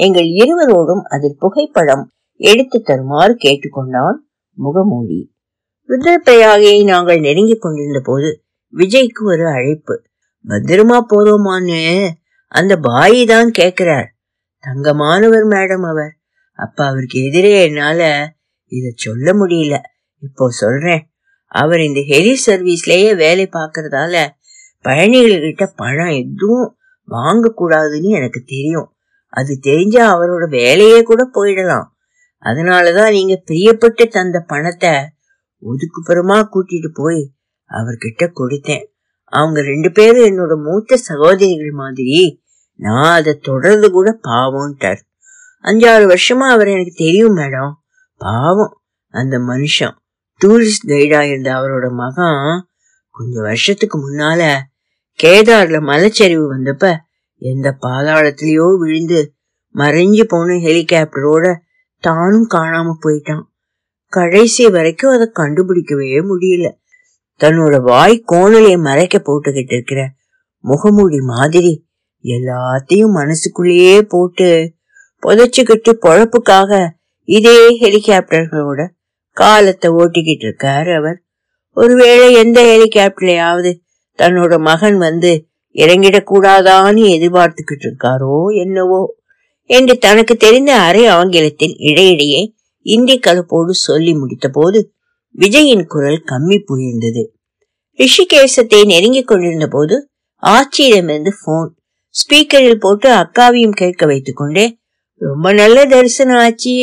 எங்கள் இருவரோடும் அதில் புகைப்படம் எடுத்து தருமாறு கேட்டுக்கொண்டான் முகமூடி. ருத்ரபிரயாகை நாங்கள் நெருங்கி கொண்டிருந்த போது விஜய்க்கு ஒரு அழைப்பு. பத்திரமா போறோமான்னு அந்த பாயி தான் கேக்குறார். தங்கமானவர் மேடம் அவர். அப்ப அவருக்கு எதிரே என்னால இத சொல்ல முடியல, இப்போ சொல்றேன். அவர் இந்த ஹெலி சர்வீஸ்லயே வேலை பாக்குறதால பயணிகள்கிட்ட பணம் எதுவும் வாங்க கூடாதுன்னு எனக்கு தெரியும். அது தெரிஞ்சா அவரோட வேலையே கூட போயிடலாம். அதனாலதான் நீங்க பிரியப்பட்டு தந்த பணத்தை ஒதுக்குப்புறமா கூட்டிட்டு போய் அவர்கிட்ட கொடுத்தேன். அவங்க ரெண்டு பேரும் என்னோட மூத்த சகோதரிகள் மாதிரி, நான் அதை தொடர்ந்து கூட பாவம்ட்டார். அஞ்சாறு வருஷமா அவர் எனக்கு தெரியும் மேடம். பாவம் அந்த மனுஷன். டூரிஸ்ட் கைடா இருந்த அவரோட மகன் கொஞ்சம் வருஷத்துக்கு முன்னால கேதார்ல மலைச்சரிவு வந்தப்ப எந்த பாதாளத்திலயோ விழுந்து மறைஞ்சு போன ஹெலிகாப்டரோட தானும் காணாம போயிட்டான். கடைசி வரைக்கும் அதை கண்டுபிடிக்கவே முடியல. தன்னோட வாய் கோணலையை மறைக்க போட்டுக்கிட்டு இருக்கிற முகமூடி மாதிரி எல்லாத்தையும் மனசுக்குள்ளேயே போட்டு புதைச்சுக்கிட்டு பொழப்புக்காக இதே ஹெலிகாப்டர்களோட காலத்தை ஓட்டிக்கிட்டு இருக்கார் அவர். ஒருவேளை எந்த ஹெலிகாப்டர்லயாவது தன்னோட மகன் வந்து இறங்கிடக்கூடாதான்னு எதிர்பார்த்துக்கிட்டு இருக்காரோ என்னவோ என்று தனக்கு தெரிந்த அரை ஆங்கிலத்தில் இடையிடையே இந்தி கலப்போடு சொல்லி முடித்த போது விஜயின் குரல் கம்மி போயிருந்தது. ரிஷிகேசத்தை நெருங்கி கொண்டிருந்த போது ஆச்சியிடமிருந்து போன் ஸ்பீக்கரில் போட்டு அக்காவையும் கேட்க வைத்துக் கொண்டே, ரொம்ப நல்ல தரிசனம் ஆச்சி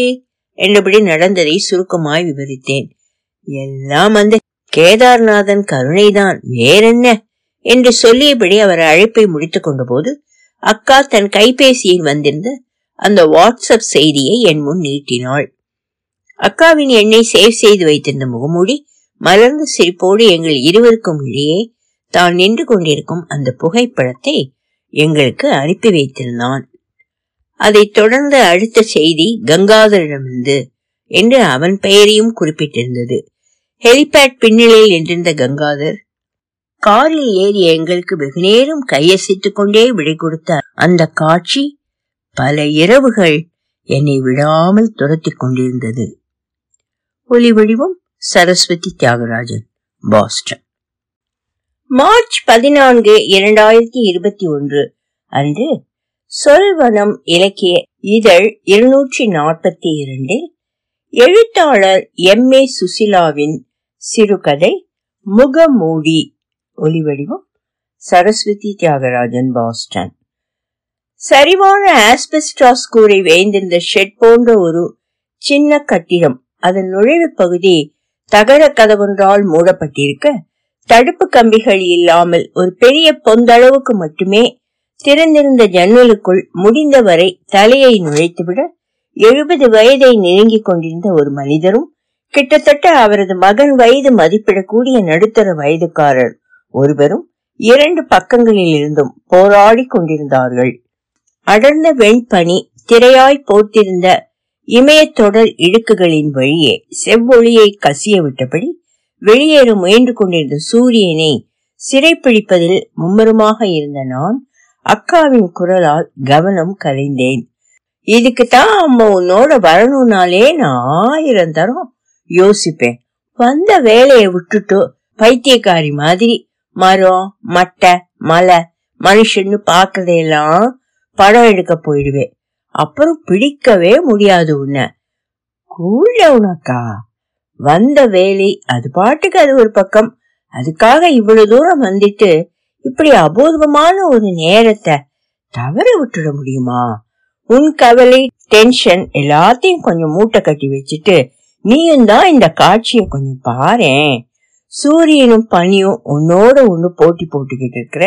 என்றபடி நடந்ததை சுருக்கமாய் விவரித்தேன். எல்லாம் அந்த கேதார்நாதன் கருணைதான், வேறென்ன என்று சொல்லியபடி அவர் அழைப்பை முடித்து கொண்ட போது அக்கா தன் கைபேசியில் வந்திருந்த அந்த வாட்ஸ்அப் செய்தியை என் முன் நீட்டினாள். அக்காவின் எண்ணை சேவ் செய்து வைத்திருந்த முகமூடி மலர்ந்த சிரிப்போடு எங்கள் இருவருக்கும் இடையே தான் நின்று கொண்டிருக்கும் அந்த புகைப்படத்தை எங்களுக்கு அனுப்பி வைத்திருந்தான். அதை தொடர்ந்து அடுத்த செய்தி கங்காதரிடமிருந்து என்று அவன் பெயரையும் குறிப்பிட்டிருந்தது. ஹெலிபேட் பின்னணியில் நின்றிருந்த கங்காதர் காரில் ஏறி எங்களுக்கு வெகுநேரம் கையசித்துக் கொண்டே விடை கொடுத்த அந்த காட்சி பல இரவுகள் என்னை விடாமல் துரத்தி கொண்டிருந்தது. ஒலி வடிவம் சரஸ்வதி தியாகராஜன், பாஸ்டன். மார்ச் பதினான்கு இரண்டாயிரத்தி இருபத்தி ஒன்று அன்று சொல்வனம் இலக்கிய இதழ் இருநூற்றி நாற்பத்தி இரண்டில் எழுத்தாளர் எம் ஏ சுசிலாவின் சிறுகதை முகமூடி, ஒலிவடிவம் சரஸ்வதி தியாகராஜன், பாஸ்டன். சரிவான ஆஸ்பெஸ்டாஸ் கூரை வேய்ந்திருந்த ஷெட் போன்ற ஒரு சின்ன கட்டிடம். அதன் நுழைவு பகுதி தகர கதவொன்றால் மூடப்பட்டிருக்க, தடுப்பு கம்பிகள் இல்லாமல் ஒரு பெரிய பொந்தளவுக்கு மட்டுமே திறந்திருந்த ஜன்னலுக்குள் முடிந்தவரை தலையை நுழைத்துவிட எழுபது வயதை நெருங்கி கொண்டிருந்த ஒரு மனிதரும், கிட்டத்தட்ட அவரது மகன் வயது மதிப்பிடக்கூடிய நடுத்தர வயதுக்காரர் ஒருவரும் இரண்டு பக்கங்களில் இருந்தும் போராடி கொண்டிருந்தார்கள். அடர்ந்த வெண்பனி திரையாய் போர்த்திருந்த இமயத்தொடர் இடுக்குகளின் வழியே செவ்வொளியை கசிய விட்டபடி வெளியேற முயன்று கொண்டிருந்த சூரியனை சிறைப்பிடிப்பதில் மும்முரமாக இருந்த நான் அக்காவின் குரலால் கவனம் கலைந்தேன். இதுக்குதான் அம்மா உன்னோட வரணும்னாலே நான் ஆயிரம் தரம் யோசிப்பேன். வந்த வேலையை விட்டுட்டு பைத்தியக்காரி மாதிரி மரம் மட்டை மலை மனுஷன்னு பாக்குறதையெல்லாம் படம் எடுக்க போயிடுவேன். அப்புறம் பிடிக்கவே முடியாது உன்னை. கூல் டவுன் அக்கா, வந்த வேலை அது பாட்டுக்கு அது ஒரு பக்கம். அதுக்காக இவ்வளவு தூரம் வந்துட்டு இப்படி அபூர்வமான ஒரு நேரத்தை தவற விட்டுட முடியுமா? உன் கவலை டென்ஷன் எல்லாத்தையும் கொஞ்சம் மூட்டை கட்டி வச்சுட்டு நீயும் தான் இந்த காட்சிய கொஞ்சம் பாரேன். சூரியனும் பனியும் உன்னோட ஒண்ணு போட்டி போட்டுக்கிட்டு இருக்கிற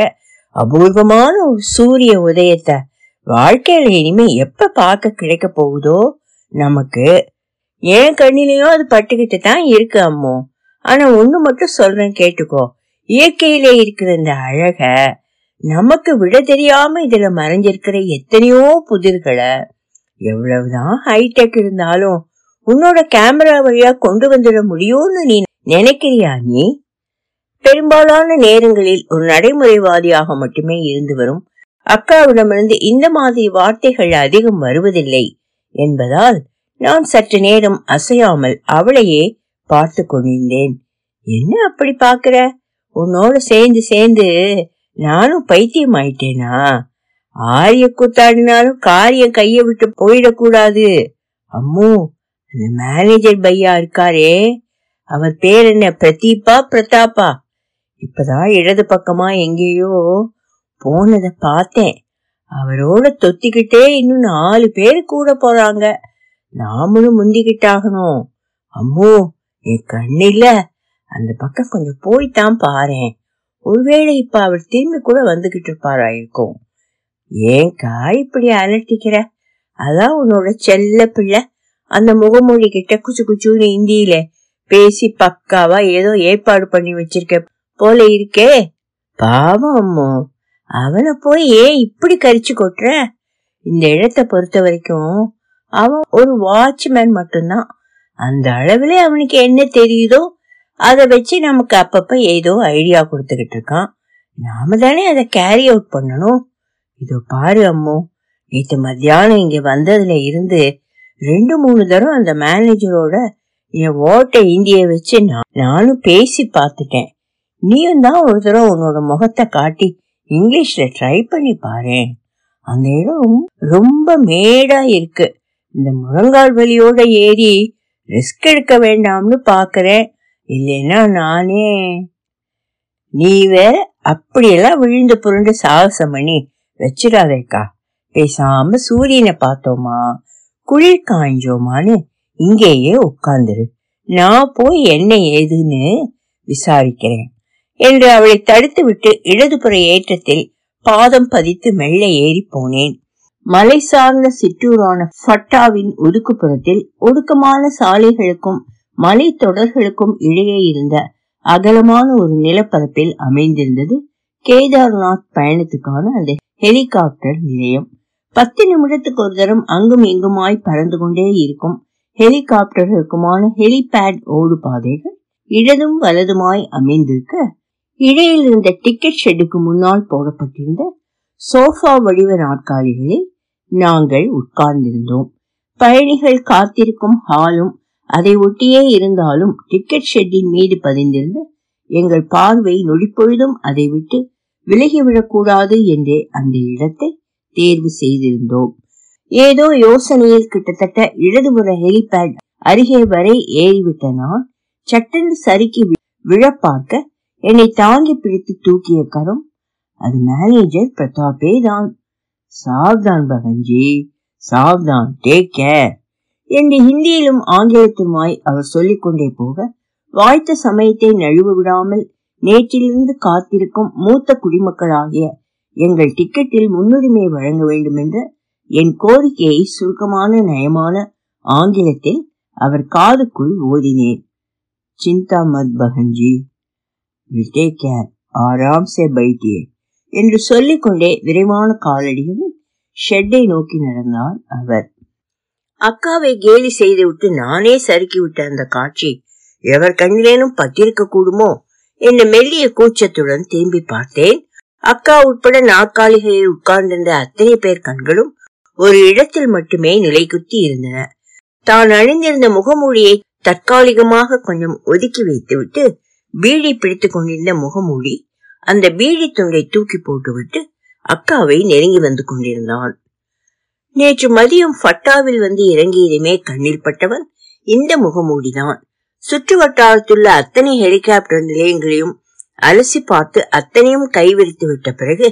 அபூர்வமான ஒரு சூரிய உதயத்தை வாழ்க்கையில இனிமே எப்ப பார்க்க கிடைக்க போகுதோ நமக்கு. என் கண்ணிலையும் அது பட்டுக்கிட்டு தான் இருக்கு அம்மோ. ஆனா ஒண்ணு மட்டும் சொல்றேன் கேட்டுக்கோ, இயற்கையிலே இருக்கிற இந்த அழக நமக்கு விட தெரியாம இதுல மறைஞ்சிருக்கிற எத்தனையோ புதிர்களை எவ்வளவுதான் ஹைடெக் இருந்தாலும் உன்னோட கேமரா வழியா கொண்டு வந்துட முடியும்னு நீ நினைக்கிறியா? நீ பெரும்பாலான நேரங்களில் ஒரு நடைமுறைவாதியாக மட்டுமே இருந்து வரும் அக்காவிடமிருந்து இந்த மாதிரி வார்த்தைகள் அதிகம் வருவதில்லை என்பதால் நான் சற்று நேரம் அசையாமல் அவளையே பார்த்து கொண்டிருந்தேன். என்ன அப்படி பாக்குற? உன்னோட சேர்ந்து சேர்ந்து நானும் பைத்தியம் ஆயிட்டேனா? ஆரிய கூத்தாடினாலும் காரியம் கைய விட்டு போயிடக்கூடாது அம்மு. அந்த மேனேஜர் பையா இருக்காரே, அவர் பேர் என்ன, பிரதீபா பிரதாபா? இப்பதான் இடது பக்கமா எங்கேயோ போனத பார்த்தேன். அவரோட தொத்திக்கிட்டே இன்னும் நாலு பேர் கூட போறாங்க. நாமளும் முந்திக்கிட்டாகணும் அம்மு. என் கண்ணில அந்த பக்கம் கொஞ்சம் போய்தான் பாறேன். ஒருவேளை இப்ப அவர் திரும்பி கூட வந்துகிட்டு இருப்பாரா இருக்கும். ஏங்கா இப்படி அலட்டிக்கிற? அதான் உன்னோட செல்ல பிள்ளை அந்த முகமூடி கிட்ட குச்சு குச்சுன்னு இந்தியில பேசி பக்காவா ஏதோ ஏற்பாடு பண்ணி வச்சிருக்க போல இருக்கே. பாவம் அம்மோ, அவனை போய் ஏன் இப்படி கரிச்சு கொட்டுற? இந்த இடத்தை பொறுத்த வரைக்கும் அவன் ஒரு வாட்ச்மேன் மட்டும்தான். அந்த அளவுல அவனுக்கு என்ன தெரியுதோ அதை வச்சு நமக்கு அப்பப்ப ஏதோ ஐடியா கொடுத்துக்கிட்டு இருக்கான். நாம தானே அதை கேரி அவுட் பண்ணணும். இதோ பாரு அம்மோ, நேற்று மத்தியானம் இங்க வந்ததுல இருந்து ரெண்டு மூணு தரம் அந்த மேனேஜரோட என் ஓட்ட இந்திய வச்சு நான் நானும் பேசி பார்த்துட்டேன். நீயும் தான் ஒரு தரம் உன்னோட முகத்தை காட்டி இங்கிலீஷ்ல ட்ரை பண்ணி பாரு. அந்த இடம் ரொம்ப மேடா இருக்கு, இந்த முழங்கால் வலியோட ஏறி ரிஸ்க் எடுக்க வேண்டாம்னு பாக்குறேன். இல்லைன்னா நானே நீ வேற அப்படியெல்லாம் விழுந்து புரண்டு சாகசம் பண்ணி வச்சிடாதேக்கா. பேசாம சூரியனை பார்த்தோமா குளிர் காய்ஞ்சோமான்னு இங்கேயே உட்கார்ந்துரு, நான் போய் என்ன ஏதுன்னு விசாரிக்கிறேன் என்று அவளை தடுத்து விட்டு இடதுபுற ஏற்றத்தில் பாதம் பதித்து மெல்ல ஏறி போனேன். மலை சார்ந்த சிற்றூரான ஃபட்டாவின் ஒதுக்குப்புறத்தில் ஒடுக்கமான சாலைகளுக்கும் மலை தொடர்களுக்கும் இடையே இருந்த அகலமான ஒரு நிலப்பரப்பில் அமைந்திருந்தது கேதார்நாத் பயணத்துக்கான அந்த ஹெலிகாப்டர் நிலையம். பத்து நிமிடத்துக்கு ஒரு தரம் அங்கும் இங்குமாய் பறந்து கொண்டே இருக்கும் ஹெலிகாப்டர்களுக்குமான ஹெலிபேட் ஓடு பாதைகள் இடதும் வலதுமாய் அமைந்திருக்க, இடையில் இருந்த டிக்கெட் ஷெட்டுக்கு முன்னால் போடப்பட்டிருந்த சோஃபா வடிவ நாற்காலிகளில் நாங்கள் உட்கார்ந்திருந்தோம். பயணிகள் காத்திருக்கும் ஹாலும் அதை ஒட்டியே இருந்தாலும் டிக்கெட் ஷெட்டின் மீது பதிந்திருந்த எங்கள் பார்வை நொடிப்பொழுதும் அதை விட்டு விலகிவிடக்கூடாது என்றே அந்த இடத்தை தேர்வு செய்திருந்தோம். ஏதோ யோசனையில் கிட்டத்தட்ட இடதுபுற ஹெலிபேட் அருகே வரை ஏறிவிட்ட நான் சட்டென்று சறுக்கி விழ பார்க்க என்னை தாங்கி பிடித்து தூக்கிய கரம் அது மேனேஜர் பிரதாபே தான். சாவ்தான் பகன்ஜி, சாவ்தான், டேக் கேர் என்று ஹிந்தியிலும் ஆங்கிலத்திலுமாய் அவர் சொல்லிக் கொண்டே போக, வாய்த்த சமயத்தை நழுவ விடாமல் நேற்றிலிருந்து காத்திருக்கும் மூத்த குடிமக்களாகிய எங்கள் டிக்கெட்டில் முன்னுரிமை வழங்க வேண்டும் என்ற என் கோரிக்கையை சுருக்கமான நயமான ஆங்கிலத்தில் அவர் காதுக்குள் ஓதினேன். சிந்தா மத் பகன்ஜி, ஆராம் சே பைத்தியே என்று சொல்லிக்கொண்டே விரைவான காலடிகளில் ஷெட்டை நோக்கி நடந்தார் அவர். அக்காவை கேலி செய்துவிட்டு நானே சறுக்கிவிட்ட அந்த காட்சி எவர் கண்ணிலேனும் பத்திருக்க கூடுமோ என்ற மெல்லிய கூச்சத்துடன் திரும்பி பார்த்தேன். அக்கா உட்பட நாற்காலிகளில் உட்கார்ந்திருந்த அத்தனை பேர் கண்களும் ஒரு இடத்தில் மட்டுமே நிலைக்குத்தி இருந்தன. தான் அணிந்திருந்த முகமூடியை தற்காலிகமாக கொஞ்சம் ஒதுக்கி வைத்துவிட்டு பீடி பிடித்து கொண்டிருந்த முகமூடி அந்த பீடி துண்டை தூக்கி போட்டுவிட்டு அக்காவை நெருங்கி வந்து கொண்டிருந்தான். நேற்று மதியம் ஃபட்டாவில் வந்து இறங்கியதுமே கண்ணில் பட்டவன் இந்த முகமூடிதான். சுற்று வட்டாரத்துள்ள அத்தனை ஹெலிகாப்டர் நிலையங்களையும் அலசி பார்த்து அத்தனையும் கைவிரித்து விட்ட பிறகு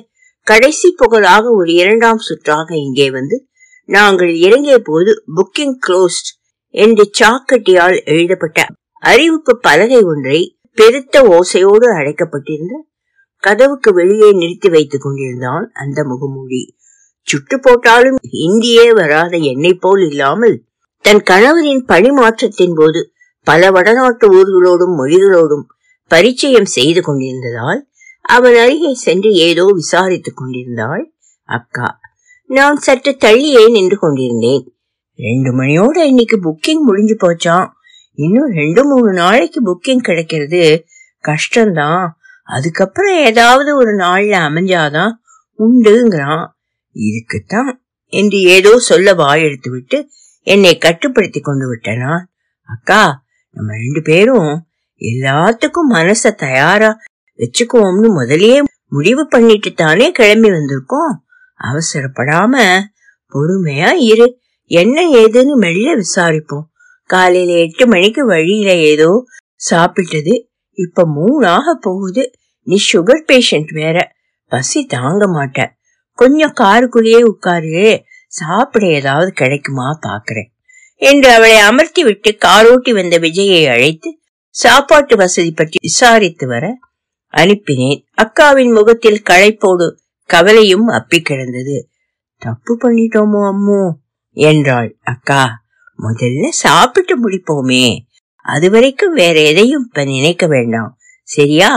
கடைசி புகழாக ஒரு இரண்டாம் சுற்றாக இங்கே வந்து நாங்கள் இறங்கிய போது புக்கிங் க்ளோஸ்ட் என்று சாக்கட்டியால் எழுதப்பட்ட அறிவிப்பு பலகை ஒன்றை பெருத்த ஓசையோடு அடைக்கப்பட்டிருந்த கதவுக்கு வெளியே நிறுத்தி வைத்துக் கொண்டிருந்தான் அந்த முகமூடி. சுட்டு போட்டாலும் இந்தியே வராத எண்ணெய் போல் இல்லாமல் தன் கணவரின் பணிமாற்றத்தின் போது பல வடநாட்டு ஊர்களோடும் மொழிகளோடும் பரிச்சயம் செய்து கொண்டிருந்ததால் அவன் அருகே சென்று ஏதோ விசாரித்துக் கொண்டிருந்தாள் அக்கா. நான் சற்று தள்ளியே நின்று கொண்டிருந்தேன். ரெண்டு மணியோட இன்னைக்கு புக்கிங் முடிஞ்சு போச்சான், இன்னும் ரெண்டு மூணு நாளைக்கு புக்கிங் கிடைக்கிறது கஷ்டம்தான், அதுக்கப்புறம் ஏதாவது ஒரு நாள்ல அமைஞ்சாதான் உண்டுங்கிறான், இதுக்குத்தான் என்று ஏதோ சொல்ல வாயெடுத்து விட்டு என்னை கட்டுப்படுத்தி கொண்டு விட்டனா. அக்கா, நம்ம ரெண்டு பேரும் எல்லாத்துக்கும் மனச தயாரா வச்சுக்குவோம்னு முதலே முடிவு பண்ணிட்டு தானே கிளம்பி வந்திருக்கோம், அவசரப்படாம பொறுமையா இரு, என்ன ஏதுன்னு மெல்ல விசாரிப்போம். காலையில எட்டு மணிக்கு வழியில ஏதோ சாப்பிட்டது இப்ப மூணாக போகுது, நீ சுகர் பேஷண்ட் வேற, பசி தாங்க மாட்ட, கொஞ்சம் காருக்குள்ளேயே உட்காரு, சாப்பிட ஏதாவது கிடைக்குமா பாக்குறேன் என்று அவளை அமர்த்தி விட்டு காரோட்டி வந்த விஜயை அழைத்து சாப்பாட்டு வசதி பற்றி விசாரித்து வர அனுப்பினேன். அக்காவின் முகத்தில் களைப்போடு கவலையும் அப்பி கிடந்தது. தப்பு பண்ணிட்டோமோ அம்மு என்றாள் அக்கா. முதல்ல சாப்பிட்டு முடிப்போமே, அது வரைக்கும் வேற எதையும் இப்ப நினைக்க வேண்டாம், சரியா?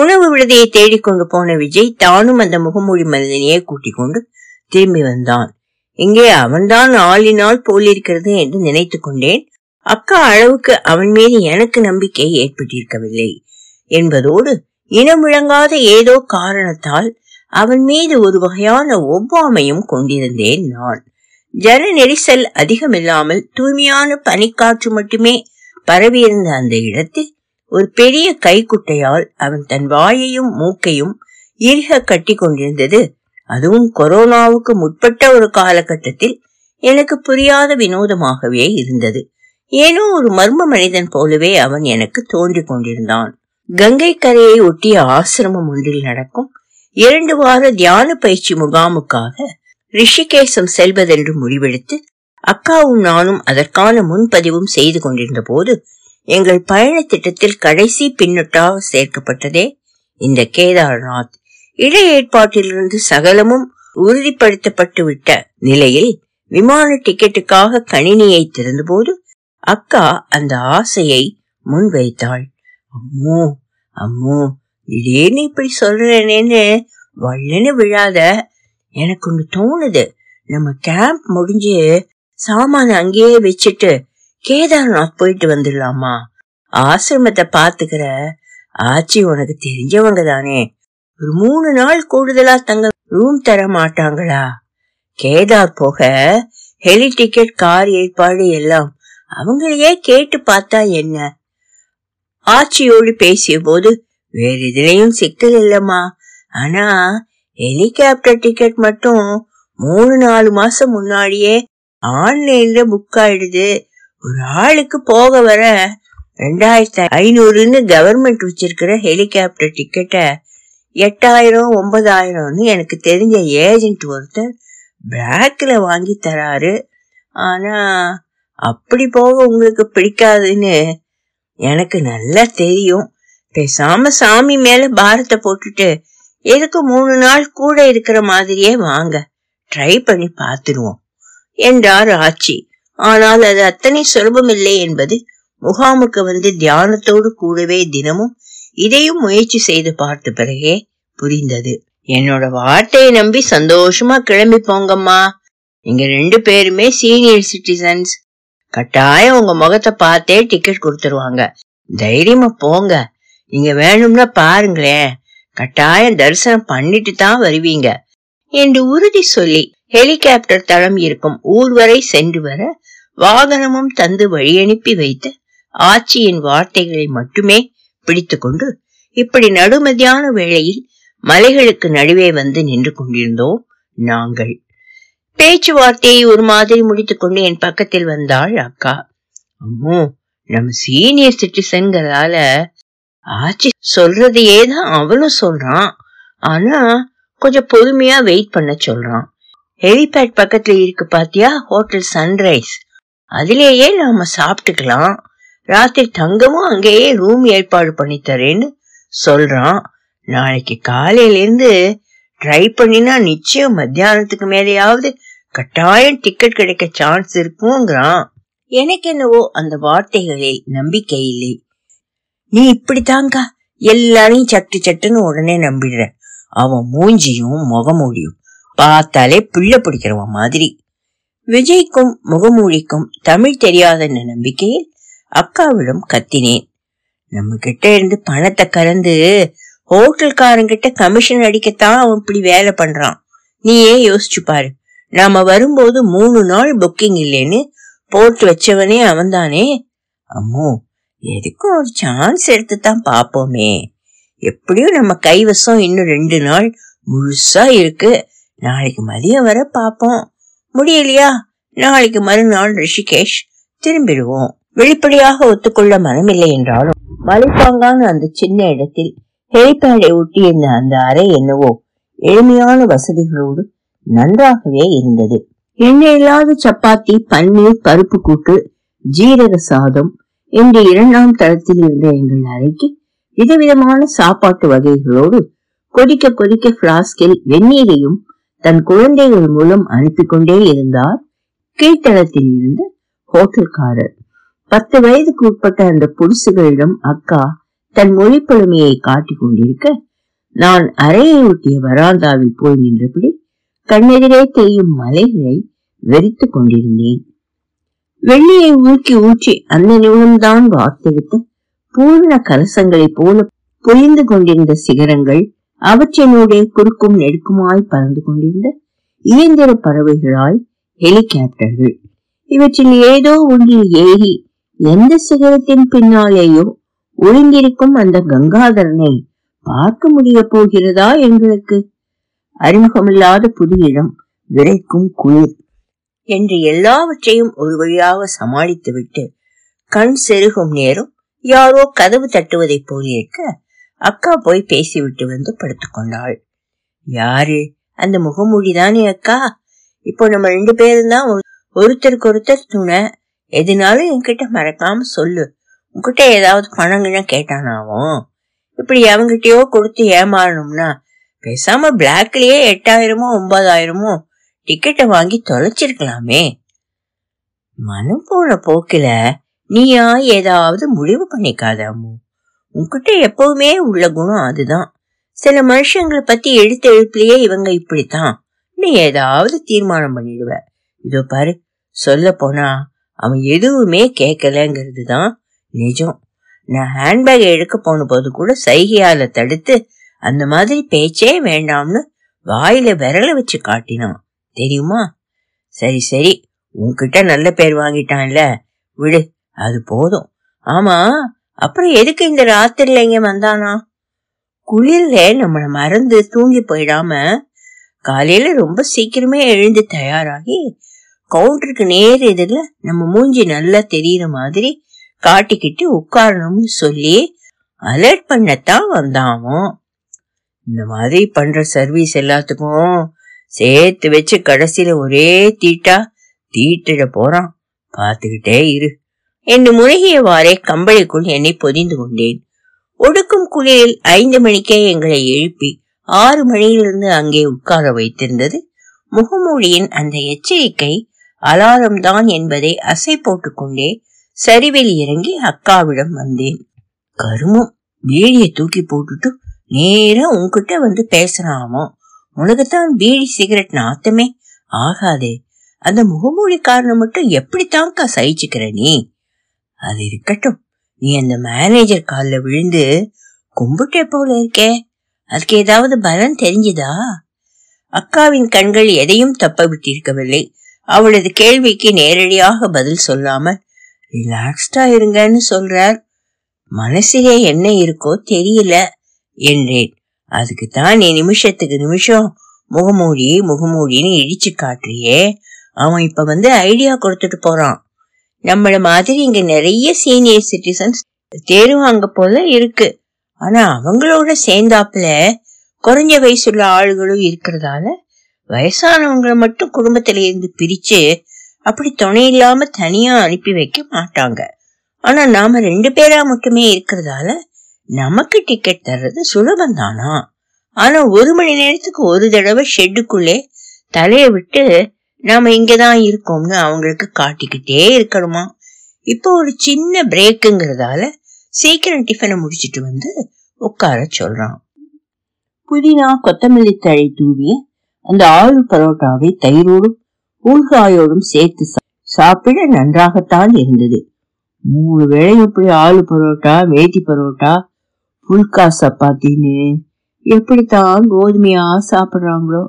உணவு விடுதியை தேடிக்கொண்டு போன விஜய் தானும் அந்த முகமூடி மனிதனையே கூட்டிக் கொண்டு திரும்பி வந்தான். இங்கே அவன்தான் ஆளினால் போலிருக்கிறது என்று நினைத்து கொண்டேன். அக்கா அளவுக்கு அவன் மீது எனக்கு நம்பிக்கை ஏற்பட்டிருக்கவில்லை என்பதோடு இனமிழங்காத ஏதோ காரணத்தால் அவன் மீது ஒரு வகையான ஒவ்வாமையும் கொண்டிருந்தேன் நான். ஜன நெரிசல் அதிகமில்லாமல் தூய்மையான பனிக்காற்று மட்டுமே பரவியிருந்த அந்த இடத்தில் ஒரு பெரிய கைக்குட்டையால் அவன் தன் வாயையும் மூக்கையும் இறுக கட்டி கொண்டிருந்தது. அதுவும் கொரோனாவுக்கு முற்பட்ட ஒரு காலகட்டத்தில் எனக்கு புரியாத வினோதமாகவே இருந்தது. ஏனோ ஒரு மர்ம மனிதன் போலவே அவன் எனக்கு தோன்றி கொண்டிருந்தான். கங்கை கரையை ஒட்டிய ஆசிரமம் ஒன்றில் நடக்கும் இரண்டு வார தியான பயிற்சி முகாமுக்காக ரிஷிகேசம் செல்வதென்று முடிவெடுத்து அக்காவும் நானும் அதற்கான முன்பதிவும் செய்து கொண்டிருந்த போது எங்கள் பயண திட்டத்தில் கடைசி பின்னொட்டாக சேர்க்கப்பட்டதே இந்த கேதார்நாத். இட ஏற்பாட்டிலிருந்து சகலமும் உறுதிப்படுத்தப்பட்டு விட்ட நிலையில் விமான டிக்கெட்டுக்காக கணினியை திறந்த போது அக்கா அந்த ஆசையை முன்வைத்தாள். அம்மோ அம்மோ, திடீர்னு இப்படி சொல்றேனேன்னு வள்ளன்னு விழாத, எனக்கு ஒன்று தோணுது. நம்ம கேம்ப் முடிஞ்சு சாமான அங்கேயே வச்சுட்டு கேதார்நாத் போயிட்டு வந்துடலாமா? ஆசிரமத்தை பாத்துக்கிற ஆச்சி உனக்கு தெரிஞ்சவங்க தானே, ஒரு மூணு நாள் கூடுதலா தங்க ரூம் தர மாட்டாங்களா? கேதார் போக ஹெலி டிக்கெட், கார் ஏற்பாடு எல்லாம் அவங்களையே கேட்டு பார்த்தா என்ன? ஆச்சியோடு பேசிய போது வேற இதுலயும் சிக்கல் இல்லம்மா, ஆனா ஹெலிகாப்டர் டிக்கெட் மட்டும் மூணு நாலு மாசம் முன்னாடியே ஆன்லைன்ல புக் ஆயிடுது. ஒரு ஆளுக்கு போக வர ரெண்டாயிரத்தி ஐநூறுன்னு கவர்மெண்ட் வச்சிருக்கிற ஹெலிகாப்டர் டிக்கெட்டை எட்டாயிரம் ஒன்பதாயிரம்னு எனக்கு தெரிஞ்ச ஏஜென்ட் ஒருத்தர் பிளாக்ல வாங்கி தராரு. ஆனா அப்படி போக உங்களுக்கு பிடிக்காதுன்னு எனக்கு நல்லா தெரியும். பேசாம சாமி மேல பாரத்தை போட்டுட்டு எதுக்கு மூணு நாள் கூட இருக்கிற மாதிரியே வாங்க, ட்ரை பண்ணி பாத்துருவோம் என்றார் ஆச்சி. ஆனால் அது அத்தனை சுலபம் இல்லை என்பது முகாமுக்கு வந்து தியானத்தோடு கூடவே தினமும் இதையும் முயற்சி செய்து பார்த்த பிறகே புரிந்தது. என்னோட வார்த்தையை நம்பி சந்தோஷமா கிளம்பி போங்கம்மா, நீங்க ரெண்டு பேருமே சீனியர் சிட்டிசன்ஸ், கட்டாயம் உங்க முகத்தை பார்த்தே டிக்கெட் கொடுத்துருவாங்க, தைரியமா போங்க. நீங்க வேணும்னா பாருங்களேன், கட்டாயம் தரிசனம் பண்ணிட்டு தான் வருவீங்க என்று உறுதி சொல்லி ஹெலிகாப்டர் தளம் இருக்கும் ஊர் வரை சென்று வர வாகனமும் தந்து வழியனுப்பி வைத்து ஆட்சியின் வார்த்தைகளை மட்டுமே பிடித்து கொண்டு இப்படி நடுமதியான வேளையில் மலைகளுக்கு நடுவே வந்து நின்று கொண்டிருந்தோம் நாங்கள். பேச்சுவார்த்தையை ஒரு மாதிரி முடித்துக் கொண்டு என் பக்கத்தில் வந்தாள் அக்கா. அம்மோ, நம்ம சீனியர் சிட்டிசன்களால ஆட்சி சொல்றதையேதான் அவனும் சொல்றான், ஆனா கொஞ்சம் பொறுமையா வெயிட் பண்ண சொல்றான். ஹெலிபேட் பக்கத்துல இருக்கு பாத்தியா ஹோட்டல் சன்ரைஸ், அதுலேயே நாம சாப்பிட்டுக்கலாம், ராத்திரி தங்கமும் அங்கேயே ரூம் ஏற்பாடு பண்ணி தரேன்னு சொல்றான். நாளைக்கு காலையிலேருந்து ட்ரை பண்ணினா நிச்சயம் மத்தியானத்துக்கு மேலேயாவது கட்டாயம் டிக்கெட் கிடைக்க சான்ஸ் இருக்குங்கிறான். எனக்கு என்னவோ அந்த வார்த்தைகளே நம்பிக்கை இல்லை. நீ இப்படித்தாங்க எல்லாரையும் சட்டு சட்டுன்னு உடனே நம்பிடுற, அவன் மூஞ்சியும் முகமூடியும் பார்த்தாலே பிள்ளை பிடிக்கிறவன் மாதிரி. விஜய்க்கும் முகமூடிக்கும் தமிழ் தெரியாத நம்பிக்கையில் அக்காவிடம் கத்தினேன். நம்ம கிட்ட இருந்து பணத்தை கலந்து ஹோட்டல்காரங்கிட்ட கமிஷன் அடிக்கத்தான் அவன் இப்படி வேலை பண்றான். நீயே யோசிச்சு பாரு, நாம வரும்போது மூணு நாள் புக்கிங் இல்லைன்னு போட்டு வச்சவனே அவன் தானே. அம்மோ, எதுக்கும் ஒரு சான்ஸ் எடுத்து தான் பாப்போமே, எப்படியும் நம்ம கைவசம் இன்னும் ரெண்டு நாள் முழுசா இருக்கு, நாளைக்கு மதியம் வர பாப்போம், முடியலையா நாளைக்கு மறுநாள் ரிஷிகேஷ் திரும்பிடுவோம். வெளிப்படையாக ஒத்துக்கொள்ள மனமில்லை என்றாலும் மலைப்பாங்கான அந்த சின்ன இடத்தில் ஹெலிபேடை ஒட்டி இருந்த அந்த அறை என்னவோ எளிமையான வசதிகளோடு நன்றாகவே இருந்தது. எண்ணெய் இல்லாத சப்பாத்தி, பன்னீர், பருப்பு கூட்டு, ஜீரக சாதம் இந்த இரண்டாம் தளத்தில் இருந்த எங்கள் அறைக்கு விதவிதமான சாப்பாட்டு வகைகளோடு கொதிக்க கொதிக்க பிளாஸ்கில் வெந்நீரையும் தன் குழந்தைகள் மூலம் அனுப்பி கொண்டே இருந்தார் கீழ்த்தளத்தில் இருந்த ஹோட்டல்காரர். பத்து வயதுக்கு உட்பட்ட அந்த புருஷுகளிடம் அக்கா தன் மொழி பழமையை காட்டிக் கொண்டிருக்க நான் அறையை ஒட்டிய வராந்தாவில் போய் நின்றபடி கண்ணெதிரே தெரியும் மலைகளை வெறித்து கொண்டிருந்தேன். வெள்ளியை ஊக்கி ஊற்றி அந்த நிமிடம்தான் வார்த்தெடுத்து பூர்ண கலசங்களை போல பொழிந்து கொண்டிருந்த சிகரங்கள் அவற்றினுடைய குறுக்கும் நெடுக்குமாய் பறந்து கொண்டிருந்த இயந்திர பறவைகளாய் ஹெலிகாப்டர்கள் இவற்றில் ஏதோ ஒன்றில் ஏறி எந்த சிகரத்தின் பின்னாலேயோ ஒளிந்திருக்கும் அந்த கங்காதரனை பார்க்க முடிய போகிறதா எங்களுக்கு? அறிமுகமில்லாத புது இடம், விரைக்கும் குளிர் என்று எல்லாவற்றையும் ஒரு வழியாக சமாளித்துவிட்டு கண் செருகும் நேரம் யாரோ கதவு தட்டுவதை போலிருக்க அக்கா போய் பேசிவிட்டு வந்து படுத்துக்கொண்டாள். யாரு அந்த முகமூடிதானே அக்கா? இப்போ நம்ம ரெண்டு பேரும் தான், ஒருத்தருக்கு ஒருத்தர் துணை. எதுனாலும் என்கிட்ட மறக்காம சொல்லு. உங்ககிட்ட ஏதாவது பணங்கன்னு கேட்டானாவும் இப்படி அவங்கிட்டயோ கொடுத்து ஏமாறணும்னா பேசாம பிளாக்லயே எட்டாயிரமோ ஒன்பதாயிரமோ டிக்கெட்டை வாங்கி தொலைச்சிருக்கலாமே. மனம் போன போக்கில நீயா ஏதாவது முடிவு பண்ணிக்காத அம்மு. உன்கிட்ட எப்பவுமே உள்ள குணம் அதுதான். சில மனுஷங்களை பத்தி எழுத்து எழுப்பிலேயே இவங்க இப்படித்தான் நீ ஏதாவது தீர்மானம் பண்ணிடுவ. இதோ பாரு, சொல்ல போனா அவன் எதுவுமே கேட்கலங்கிறது தான் நிஜம். நான் ஹேண்ட்பேக் எடுக்க போன போது கூட சைகையால தடுத்து அந்த மாதிரி பேச்சே வேண்டாம்னு வாயில விரல வச்சு காட்டினான் தெரியுமா? சரி சரி, உன்கிட்ட நல்ல பேர் வாங்கிட்டான்ல, விடு, அது போதும். ஆமா, அப்புறம் எதுக்கு இந்த ராத்திரில இங்க வந்தானா? குளிர்ல நம்மள மறந்து தூங்கி போயிடாம காலையில ரொம்ப சீக்கிரமே எழுந்து தயாராகி கவுண்டருக்கு நேர் எதிரில நம்ம மூஞ்சி நல்லா தெரியற மாதிரி காட்டிக்கிட்டு உட்காரணும்னு சொல்லி அலர்ட் பண்ணத்தான் வந்தாமோ. இந்த மாதிரி பண்ற சர்வீஸ் எல்லாத்துக்கும் சேர்த்து வச்சு கடைசியில ஒரே தீட்டா தீட்டிட போறான், பாத்துக்கிட்டே இரு என்று முழுகியவாறே கம்பளிக்குள் என்னை பொதிந்து கொண்டேன். ஒடுக்கும் குளிரில் ஐந்து மணிக்கே எங்களை எழுப்பி ஆறு மணியிலிருந்து அங்கே உட்கார வைத்திருந்தது முகமூடியின் அந்த எச்சரிக்கை அலாரம் தான் என்பதை அசை போட்டு கொண்டே சரிவில் இறங்கி அக்காவிடம் வந்தேன். கருமம், வீடியை தூக்கி போட்டுட்டு நேரா உன்கிட்ட வந்து பேசுறாமோ. உனக்குத்தான் பீடி சிகரெட் நாத்தமே ஆகாதே, அந்த முகமூடி காரணம் மட்டும் எப்படித்தான்க்கா சகிச்சுக்கிற நீ? அது இருக்கட்டும், நீ அந்த மேனேஜர் காலில் விழுந்து கும்பிட்டே போல இருக்கே, அதுக்கு ஏதாவது பலன் தெரிஞ்சுதா? அக்காவின் கண்கள் எதையும் தப்ப விட்டிருக்கவில்லை. அவளது கேள்விக்கு நேரடியாக பதில் சொல்லாம ரிலாக்ஸ்டா இருங்கன்னு சொல்றார், மனசிலே என்ன இருக்கோ தெரியல என்றேன். அதுக்குத்தான் நீ நிமிஷத்துக்கு நிமிஷம் முகமூடி முகமூடின்னு இடிச்சு காட்டுறியே, அவன் இப்ப வந்து ஐடியா கொடுத்துட்டு போறான். நம்மள மாதிரி இங்க நிறைய சீனியர் சிட்டிசன்ஸ் தேர்வாங்க போல இருக்கு, ஆனா அவங்களோட சேர்ந்தாப்புல குறைஞ்ச வயசுள்ள ஆளுகளும் இருக்கிறதால வயசானவங்களை மட்டும் குடும்பத்தில இருந்து பிரிச்சு அப்படி துணை இல்லாம தனியா அனுப்பி வைக்க மாட்டாங்க. ஆனா நாம ரெண்டு பேரா மட்டுமே இருக்கிறதால நமக்கு டிக்கெட் தர்றது சுலபம் தானா? ஆனா ஒரு மணி நேரத்துக்கு ஒரு தடவை ஷெட்டுக்குள்ளே தலைய விட்டு நாம இங்கதான் இருக்கோம்னு அவங்களுக்கு காட்டிக்கிட்டே இருக்கணுமா? இப்போ ஒரு சின்ன பிரேக்குங்கிறதால சீக்கிரம் டிஃபனை முடிச்சிட்டு வந்து உட்கார சொல்றான். புதினா கொத்தமல்லி தழை தூவிய அந்த ஆளு பரோட்டாவை தயிரோடும் ஊழ்காயோடும் சேர்த்து சாப்பிட நன்றாகத்தான் இருந்தது. மூணு வேளை இப்படி ஆளு பரோட்டா, வேட்டி பரோட்டா, புல்கா சப்பாத்தின்னு எப்படித்தான் கோதுமையா சாப்பிடுறாங்களோ.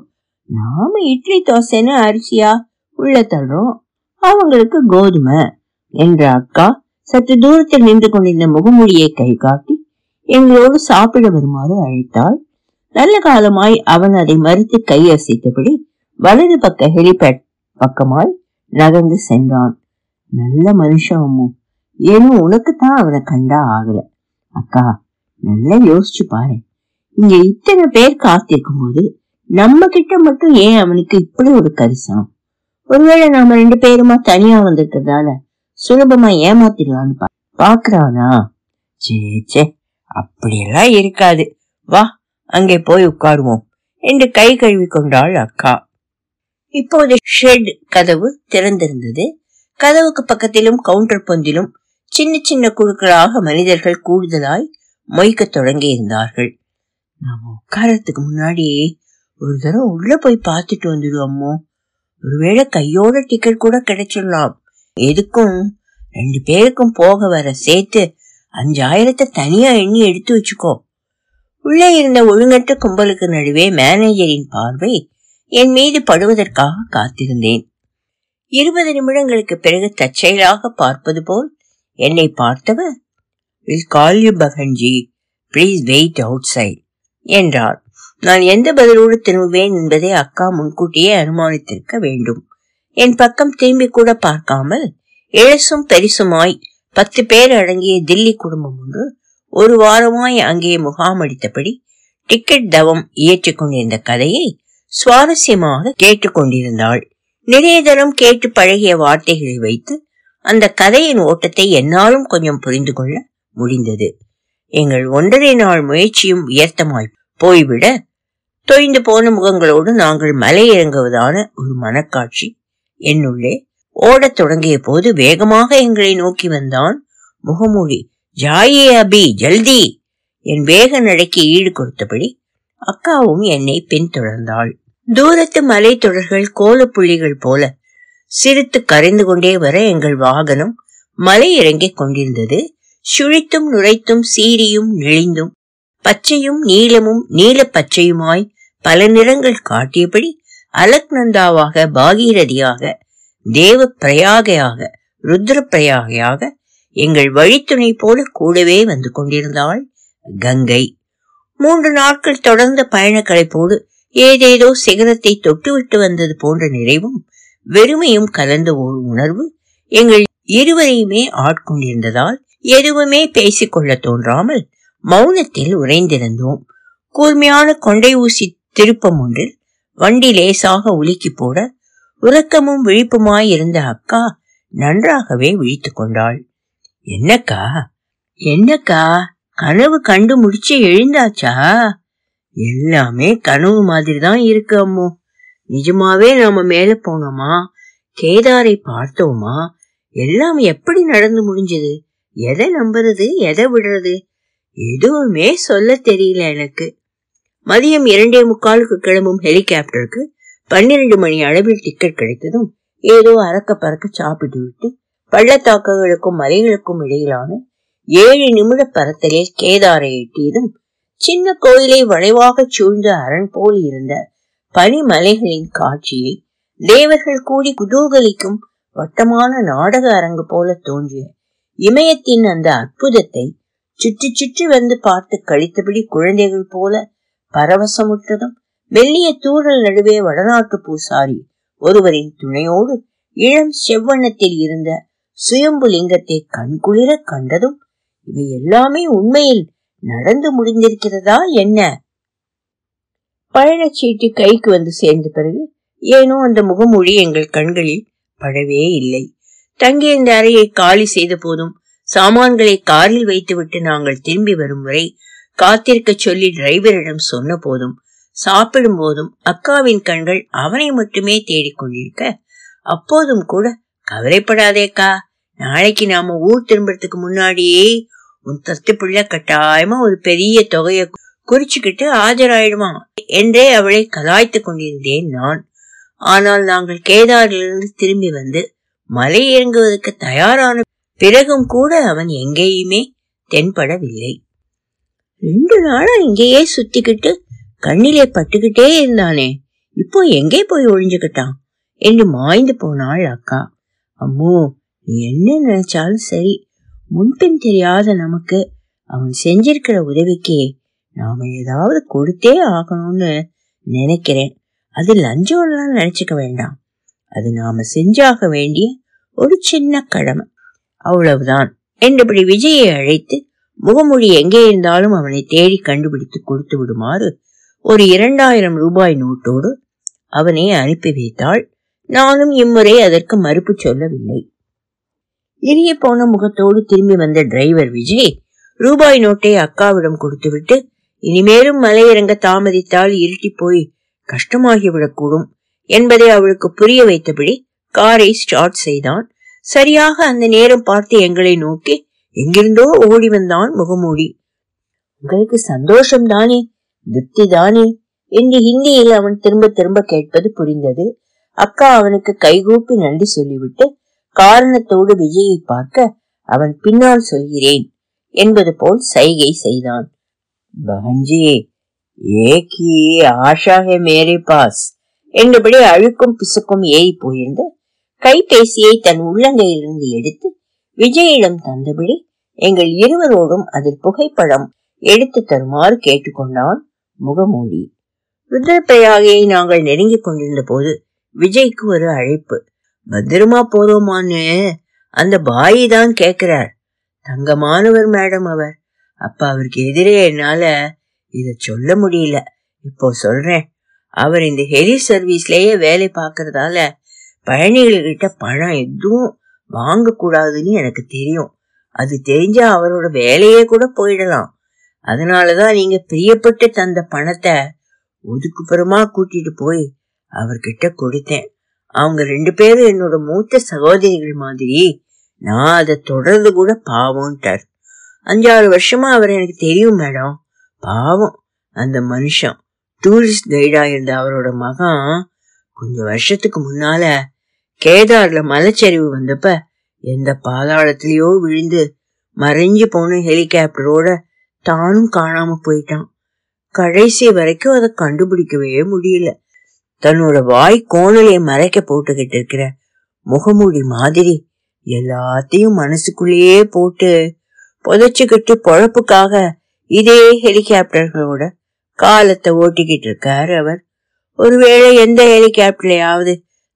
நாம இட்லி தோசைன்னு அரிசியா உள்ள தள்ளுறோம், அவங்களுக்கு கோதுமை என்ற அக்கா சற்று தூரத்தில் நின்று கொண்டிருந்த முகமூடியை கை காட்டி எங்களோடு சாப்பிட வருமாறு அழைத்தாள். நல்ல காலமாய் அவன் அதை மறுத்து கையசைத்தபடி வலது பக்க ஹெலிபேட் பக்கமாய் நகர்ந்து சென்றான். நல்ல மனுஷன் அம்மு, ஏனோ உனக்குத்தான் அவனை கண்டா ஆகல. அக்கா நல்லா யோசிச்சு பாரு, இங்க இத்தனை பேர் காத்திருக்கும் போது நம்ம கிட்ட மட்டும் ஏன் அவனுக்கு இப்படி ஒரு கரிசனம்? ஒருவேளை நாம ரெண்டு பேருமா தனியா வந்திருக்கிறதால சுலபமா ஏமாத்திடலான்னு பாக்குறானா? சே சே, அப்படியெல்லாம் இருக்காது, வா அங்கே போய் உட்காருவோம் என்று கை கழுவி கொண்டாள் அக்கா. இப்போது ஷெட் கதவு திறந்திருந்தது. கதவுக்கு பக்கத்திலும் கவுண்டர் பொந்திலும் சின்ன சின்ன குழுக்களாக மனிதர்கள் கூடுதலாய் மொய்க்க தொடங்கி இருந்தார்கள். நாம உட்காரத்துக்கு முன்னாடி ஒரு தடவை உள்ள போய் பார்த்துட்டு வந்துடுவோமோ, ஒருவேளை கையோட டிக்கெட் கூட கிடைச்சிடலாம். எதுக்கும் ரெண்டு பேருக்கும் போக வர சேர்த்து அஞ்சாயிரத்தை தனியா எண்ணி எடுத்து வச்சுக்கோ. உள்ளே இருந்த ஒழுங்கற்ற கும்பலுக்கு நடுவே மேனேஜரின் பார்வை என் மீது படுவதற்காக காத்திருந்தேன். இருபது நிமிடங்களுக்கு பிறகு தற்செயலாக பார்ப்பது போல் என்னை பார்த்தவர், "We'll call you பகன்ஜி, please wait outside" என்றார். நான் எந்த பதிலோடு திரும்புவேன் என்பதை அக்கா முன்கூட்டியே அனுமானித்திருக்க வேண்டும். என் பக்கம் திரும்பி கூட பார்க்காமல் இழசும் பெரிசுமாய் பத்து பேர் அடங்கிய தில்லி குடும்பம் ஒன்று ஒரு வாரமாய் அங்கே முகாம் அடித்தபடி டிக்கெட் தவம் இயற்றிக் கொண்டிருந்த கதையை சுவாரஸ்யமாக கேட்டுக்கொண்டிருந்தாள். நிறைய தரம் கேட்டு பழகிய வார்த்தைகளை வைத்து அந்த கதையின் ஓட்டத்தை என்னாலும் கொஞ்சம் புரிந்து கொள்ள முடிந்தது. எங்கள் ஒன்றரை நாள் முயற்சியும் வியர்த்தமாய் போய்விட தொய்ந்து போன முகங்களோடு நாங்கள் மலை இறங்குவதான ஒரு மனக்காட்சி என்னுள்ளே ஓடத் தொடங்கிய போது வேகமாக எங்களை நோக்கி வந்தான் முகமூடி. "ஜாயே அபி ஜல்தி" என் வேக நடைக்கு ஈடு கொடுத்தபடி அக்காவும் என்னை பின்தொடர்ந்தாள். தூரத்து மலை தொடர்கள் கோல புள்ளிகள் போல சிரித்து கரைந்து கொண்டே வர எங்கள் வாகனம் மலை இறங்கிக் கொண்டிருந்தது. சுழித்தும் நுழைத்தும் சீரியும் நெளிந்தும் பச்சையும் நீளமும் நீல பச்சையுமாய் பல நிறங்கள் காட்டியபடி அலக்நந்தாவாக பாகீரதியாக தேவ பிரயாகையாக ருத்ர பிரயாகையாக எங்கள் வழித்துணை போல கூடவே வந்து கொண்டிருந்தாள் கங்கை. மூன்று நாட்கள் தொடர்ந்த பயண களைப்போடு ஏதேதோ சிகரத்தை தொட்டுவிட்டு வந்தது போன்ற நிறைவும் வெறுமையும் கலந்த ஒரு உணர்வு எங்கள் இருவரையுமே ஆட்கொண்டிருந்ததால் எதுவுமே பேசிக்கொள்ள தோன்றாமல் மௌனத்தில் உறைந்திருந்தோம். கூர்மையான கொண்டை ஊசி திருப்பம் ஒன்றில் வண்டி லேசாக உலுக்கி போட உறக்கமும் விழிப்புமாய் இருந்த அக்கா நன்றாகவே விழித்து கொண்டாள். "என்னக்கா என்னக்கா, கனவு கண்டு முடிச்சு எழுந்தாச்சா?" "எல்லாமே கனவு மாதிரி தான் இருக்கு அம்மோ. நிஜமாவே நாம மேல போனோமா, கேதாரை பார்த்தோமா, எல்லாம் எப்படி நடந்து முடிஞ்சது, எதை நம்புறது எதை விடுறது எதுவுமே சொல்ல தெரியல எனக்கு." மதியம் இரண்டே முக்காலுக்கு கிளம்பும் ஹெலிகாப்டருக்கு பன்னிரண்டு மணி அளவில் டிக்கெட் கிடைத்ததும் ஏதோ அரக்க பறக்க சாப்பிட்டு விட்டு பள்ளத்தாக்குகளுக்கும் மலைகளுக்கும் இடையிலான ஏழு நிமிட பறத்தலில் கேதாரை எட்டியதும் சின்ன கோயிலை வளைவாக சூழ்ந்த அரண் போல் இருந்த பனிமலைகளின் காட்சியை தேவர்கள் கூடி குதூகலிக்கும் வட்டமான நாடக அரங்கு போல தோன்றிய இமயத்தின் அந்த அற்புதத்தை சுற்றி சுற்றி வந்து பார்த்து கழித்தபடி குழந்தைகள் போல பரவசமுற்றதும் மெல்லிய தூறல் நடுவே வடநாட்டு பூசாரி ஒருவரின் துணையோடு இளம் செவ்வண்ணத்தில் இருந்த சுயம்புலிங்கத்தை கண்குளிர கண்டதும் இவை எல்லாமே உண்மையில் நடந்து முடிந்திருக்கிறதா என்ன? பயணச்சீட்டு கைக்கு வந்து சேர்ந்த பிறகு ஏனோ அந்த முகமூடி எங்கள் கண்களில் படவே இல்லை. தங்கியிருந்த அறையை காலி செய்த போதும் சாமான்களை காரில் வைத்துவிட்டு நாங்கள் திரும்பி வரும் வரை காத்திருக்க சொல்லி டிரைவரிடம் சொன்ன போதும் சாப்பிடும் போதும் அக்காவின் கண்கள் அவனை மட்டுமே தேடிக்கொண்டிருக்க அப்போதும் கூட, "கவலைப்படாதேக்கா, நாளைக்கு நாம ஊர் திரும்பறதுக்கு முன்னாடியே உன் தத்து பிள்ளை கட்டாயமா ஒரு பெரிய தொகையை குறிச்சுக்கிட்டு ஆஜராயிடுவான்" என்றே அவளை கலாய்த்து கொண்டிருந்தேன் நான். ஆனால் நாங்கள் கேதாரிலிருந்து திரும்பி வந்து மலை இறங்குவதற்கு தயாரான பிறகும் கூட அவன் எங்கேயுமே தென்படவில்லை. ரெண்டு நாளா இங்கேயே சுத்திக்கிட்டு கண்ணிலே பட்டுக்கிட்டே இருந்தானே, இப்போ எங்கே போய் ஒழிஞ்சுக்கிட்டான் என்று மாய்ந்து போனாள் அக்கா. "அம்மோ, நீ என்ன நினைச்சாலும் சரி, முன்பின் தெரியாத நமக்கு அவன் செஞ்சிருக்கிற உதவிக்கு நாம ஏதாவது கொடுத்தே ஆகணும்னு நினைக்கிறேன். அது லஞ்சம்லாம் நினைச்சுக்க வேண்டாம், அது நாம செஞ்சாக வேண்டிய ஒரு சின்ன கடமை, அவ்வளவுதான்" என்றபடி விஜயை அழைத்து முகமூடி எங்கே இருந்தாலும் அவனை தேடி கண்டுபிடித்து கொடுத்து விடுமாறு ஒரு இரண்டாயிரம் ரூபாய் நோட்டோடு அவனை அனுப்பி வைத்தாள். நானும் இம்முறை அதற்கு மறுப்பு சொல்லவில்லை. இனிய போன முகத்தோடு திரும்பி வந்த டிரைவர் விஜய் ரூபாய் நோட்டை அக்காவிடம் கொடுத்துவிட்டு, "இனிமேலும் மலையிறங்க தாமதித்தால் இருட்டி போய் கஷ்டமாகிவிடக்கூடும்" என்பதை அவளுக்கு புரிய வைத்தபடி காரை ஸ்டார்ட் செய்தான். சரியாக அந்த நேரம் பார்த்து எங்களை நோக்கி எங்கிருந்தோ ஓடி வந்தான் முகமூடி. "உங்களுக்கு சந்தோஷம் தானே, திருப்தி தானே" என்று ஹிந்தியில் அவன் திரும்ப திரும்ப கேட்பது புரிந்தது. அக்கா அவனுக்கு கைகூப்பி நன்றி சொல்லிவிட்டு காரணத்தோடு விஜயை பார்க்க அவன் பின்னால் சொல்கிறேன் என்பது போல் சைகை செய்தான். "பகன்ஜி, ஏகி ஆஷா ஹே மேரே பாஸ்" என்றபடி அழுக்கும் பிசுக்கும் ஏறி போயிருந்த கைபேசியை தன் உள்ளங்கையிலிருந்து எடுத்து விஜயிடம் தந்தபடி எங்கள் இருவரோடும் அதில் புகைப்படம் எடுத்து தருமாறு கேட்டுக்கொண்டான் முகமூடி. ருத்ரபிரயாகை நாங்கள் நெருங்கி கொண்டிருந்த போது விஜய்க்கு ஒரு அழைப்பு. பத்திரமா போறோமான்னு அந்த பாயி தான் கேக்குறார். தங்கமானவர் மேடம் அவர். அப்ப அவருக்கு எதிரே என்னால இத சொல்ல முடியல, இப்போ சொல்றேன். அவர் இந்த ஹெரி சர்வீஸ்லயே வேலை பாக்குறதால பழனிகள்கிட்ட பணம் எதுவும் வாங்கக்கூடாதுன்னு எனக்கு தெரியும். அது தெரிஞ்சா அவரோட வேலையே கூட போயிடலாம். அதனாலதான் நீங்க பிரியப்பட்டு தந்த பணத்தை ஒதுக்குப்புறமா கூட்டிட்டு போய் அவர்கிட்ட கொடுத்தேன். அவங்க ரெண்டு பேரும் என்னோட மூத்த சகோதரிகள் மாதிரி. நான் அதை தொடர்ந்து கூட பாவம்ட்டார். அஞ்சாறு வருஷமா அவர் எனக்கு தெரியும் மேடம். பாவம் அந்த மனுஷன். டூரிஸ்ட் கைடா இருந்த அவரோட மகன் கொஞ்சம் வருஷத்துக்கு முன்னால கேதார்ல மலைச்சரிவு வந்தப்ப எந்த பாதாளத்திலயோ விழுந்து மறைஞ்சு போன ஹெலிகாப்டரோட தானும் காணாம போயிட்டான். கடைசி வரைக்கும் அதை கண்டுபிடிக்கவே முடியல. தன்னோட வாய் கோணலையை மறைக்க போட்டுக்கிட்டு இருக்கிற முகமூடி மாதிரி எல்லாத்தையும் மனசுக்குள்ளேயே போட்டு புதைச்சுக்கிட்டு பொழப்புக்காக இதே ஹெலிகாப்டர்களோட காலத்தை ஓட்டிக்கிட்டு இருக்காரு அவர். ஒருவேளை எந்த ஹெலிகாப்டர்லயாவது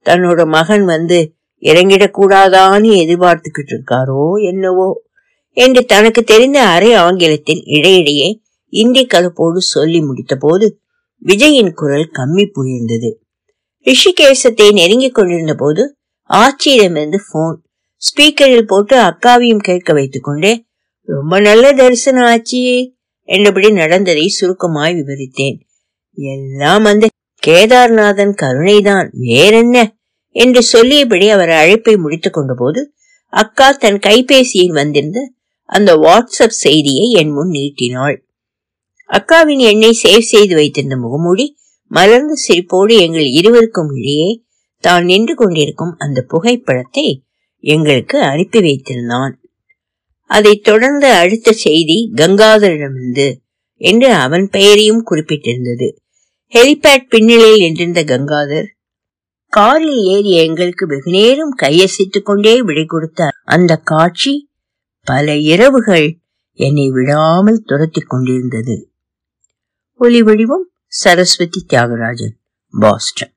தன்னோட மகன் வந்து இறங்கிடக்கூடாதான்னு எதிர்பார்த்துக்கிட்டு இருக்காரோ என்னவோ என்று தனக்கு தெரிந்த அரை ஆங்கிலத்தில் இடையிடையே இந்தி கலப்போடு சொல்லி முடித்த போது விஜயின் குரல் கம்மி போயிருந்தது. ரிஷிகேசத்தை நெருங்கி கொண்டிருந்த போது ஆச்சியிடமிருந்து போன் ஸ்பீக்கரில் போட்டு அக்காவையும் கேட்க வைத்துக் கொண்டே ரொம்ப நல்ல தரிசனம் ஆச்சி என்றபடி நடந்ததை சுருக்கமாய் விவரித்தேன். எல்லாம் அந்த கேதார்நாதன் கருணைதான், வேறென்ன என்று சொல்லியபடி அவர் அழைப்பை முடித்து கொண்ட போது அக்கா தன் கைபேசியில் வந்திருந்த அந்த வாட்ஸ்அப் செய்தியை என் முன் நீட்டினாள். அக்காவின் எண்ணை சேவ் செய்து வைத்திருந்த முகமூடி மலர்ந்த சிரிப்போடு எங்கள் இருவருக்கும் இடையே தான் நின்று கொண்டிருக்கும் அந்த புகைப்படத்தை எங்களுக்கு அனுப்பி வைத்திருந்தான். அதை தொடர்ந்து அடுத்த செய்தி கங்காதரிடமிருந்து என்று அவன் பெயரையும் குறிப்பிட்டிருந்தது. ஹெலிபேட் பின்னணியில் நின்றிருந்த கங்காதர் காரில் ஏறி எங்களுக்கு வெகுநேரம் கையசைத்துக் கொண்டே விடை கொடுத்த அந்த காட்சி பல இரவுகள் என்னை விடாமல் துரத்தி கொண்டிருந்தது. ஒலி வடிவம் சரஸ்வதி தியாகராஜன், பாஸ்டன்.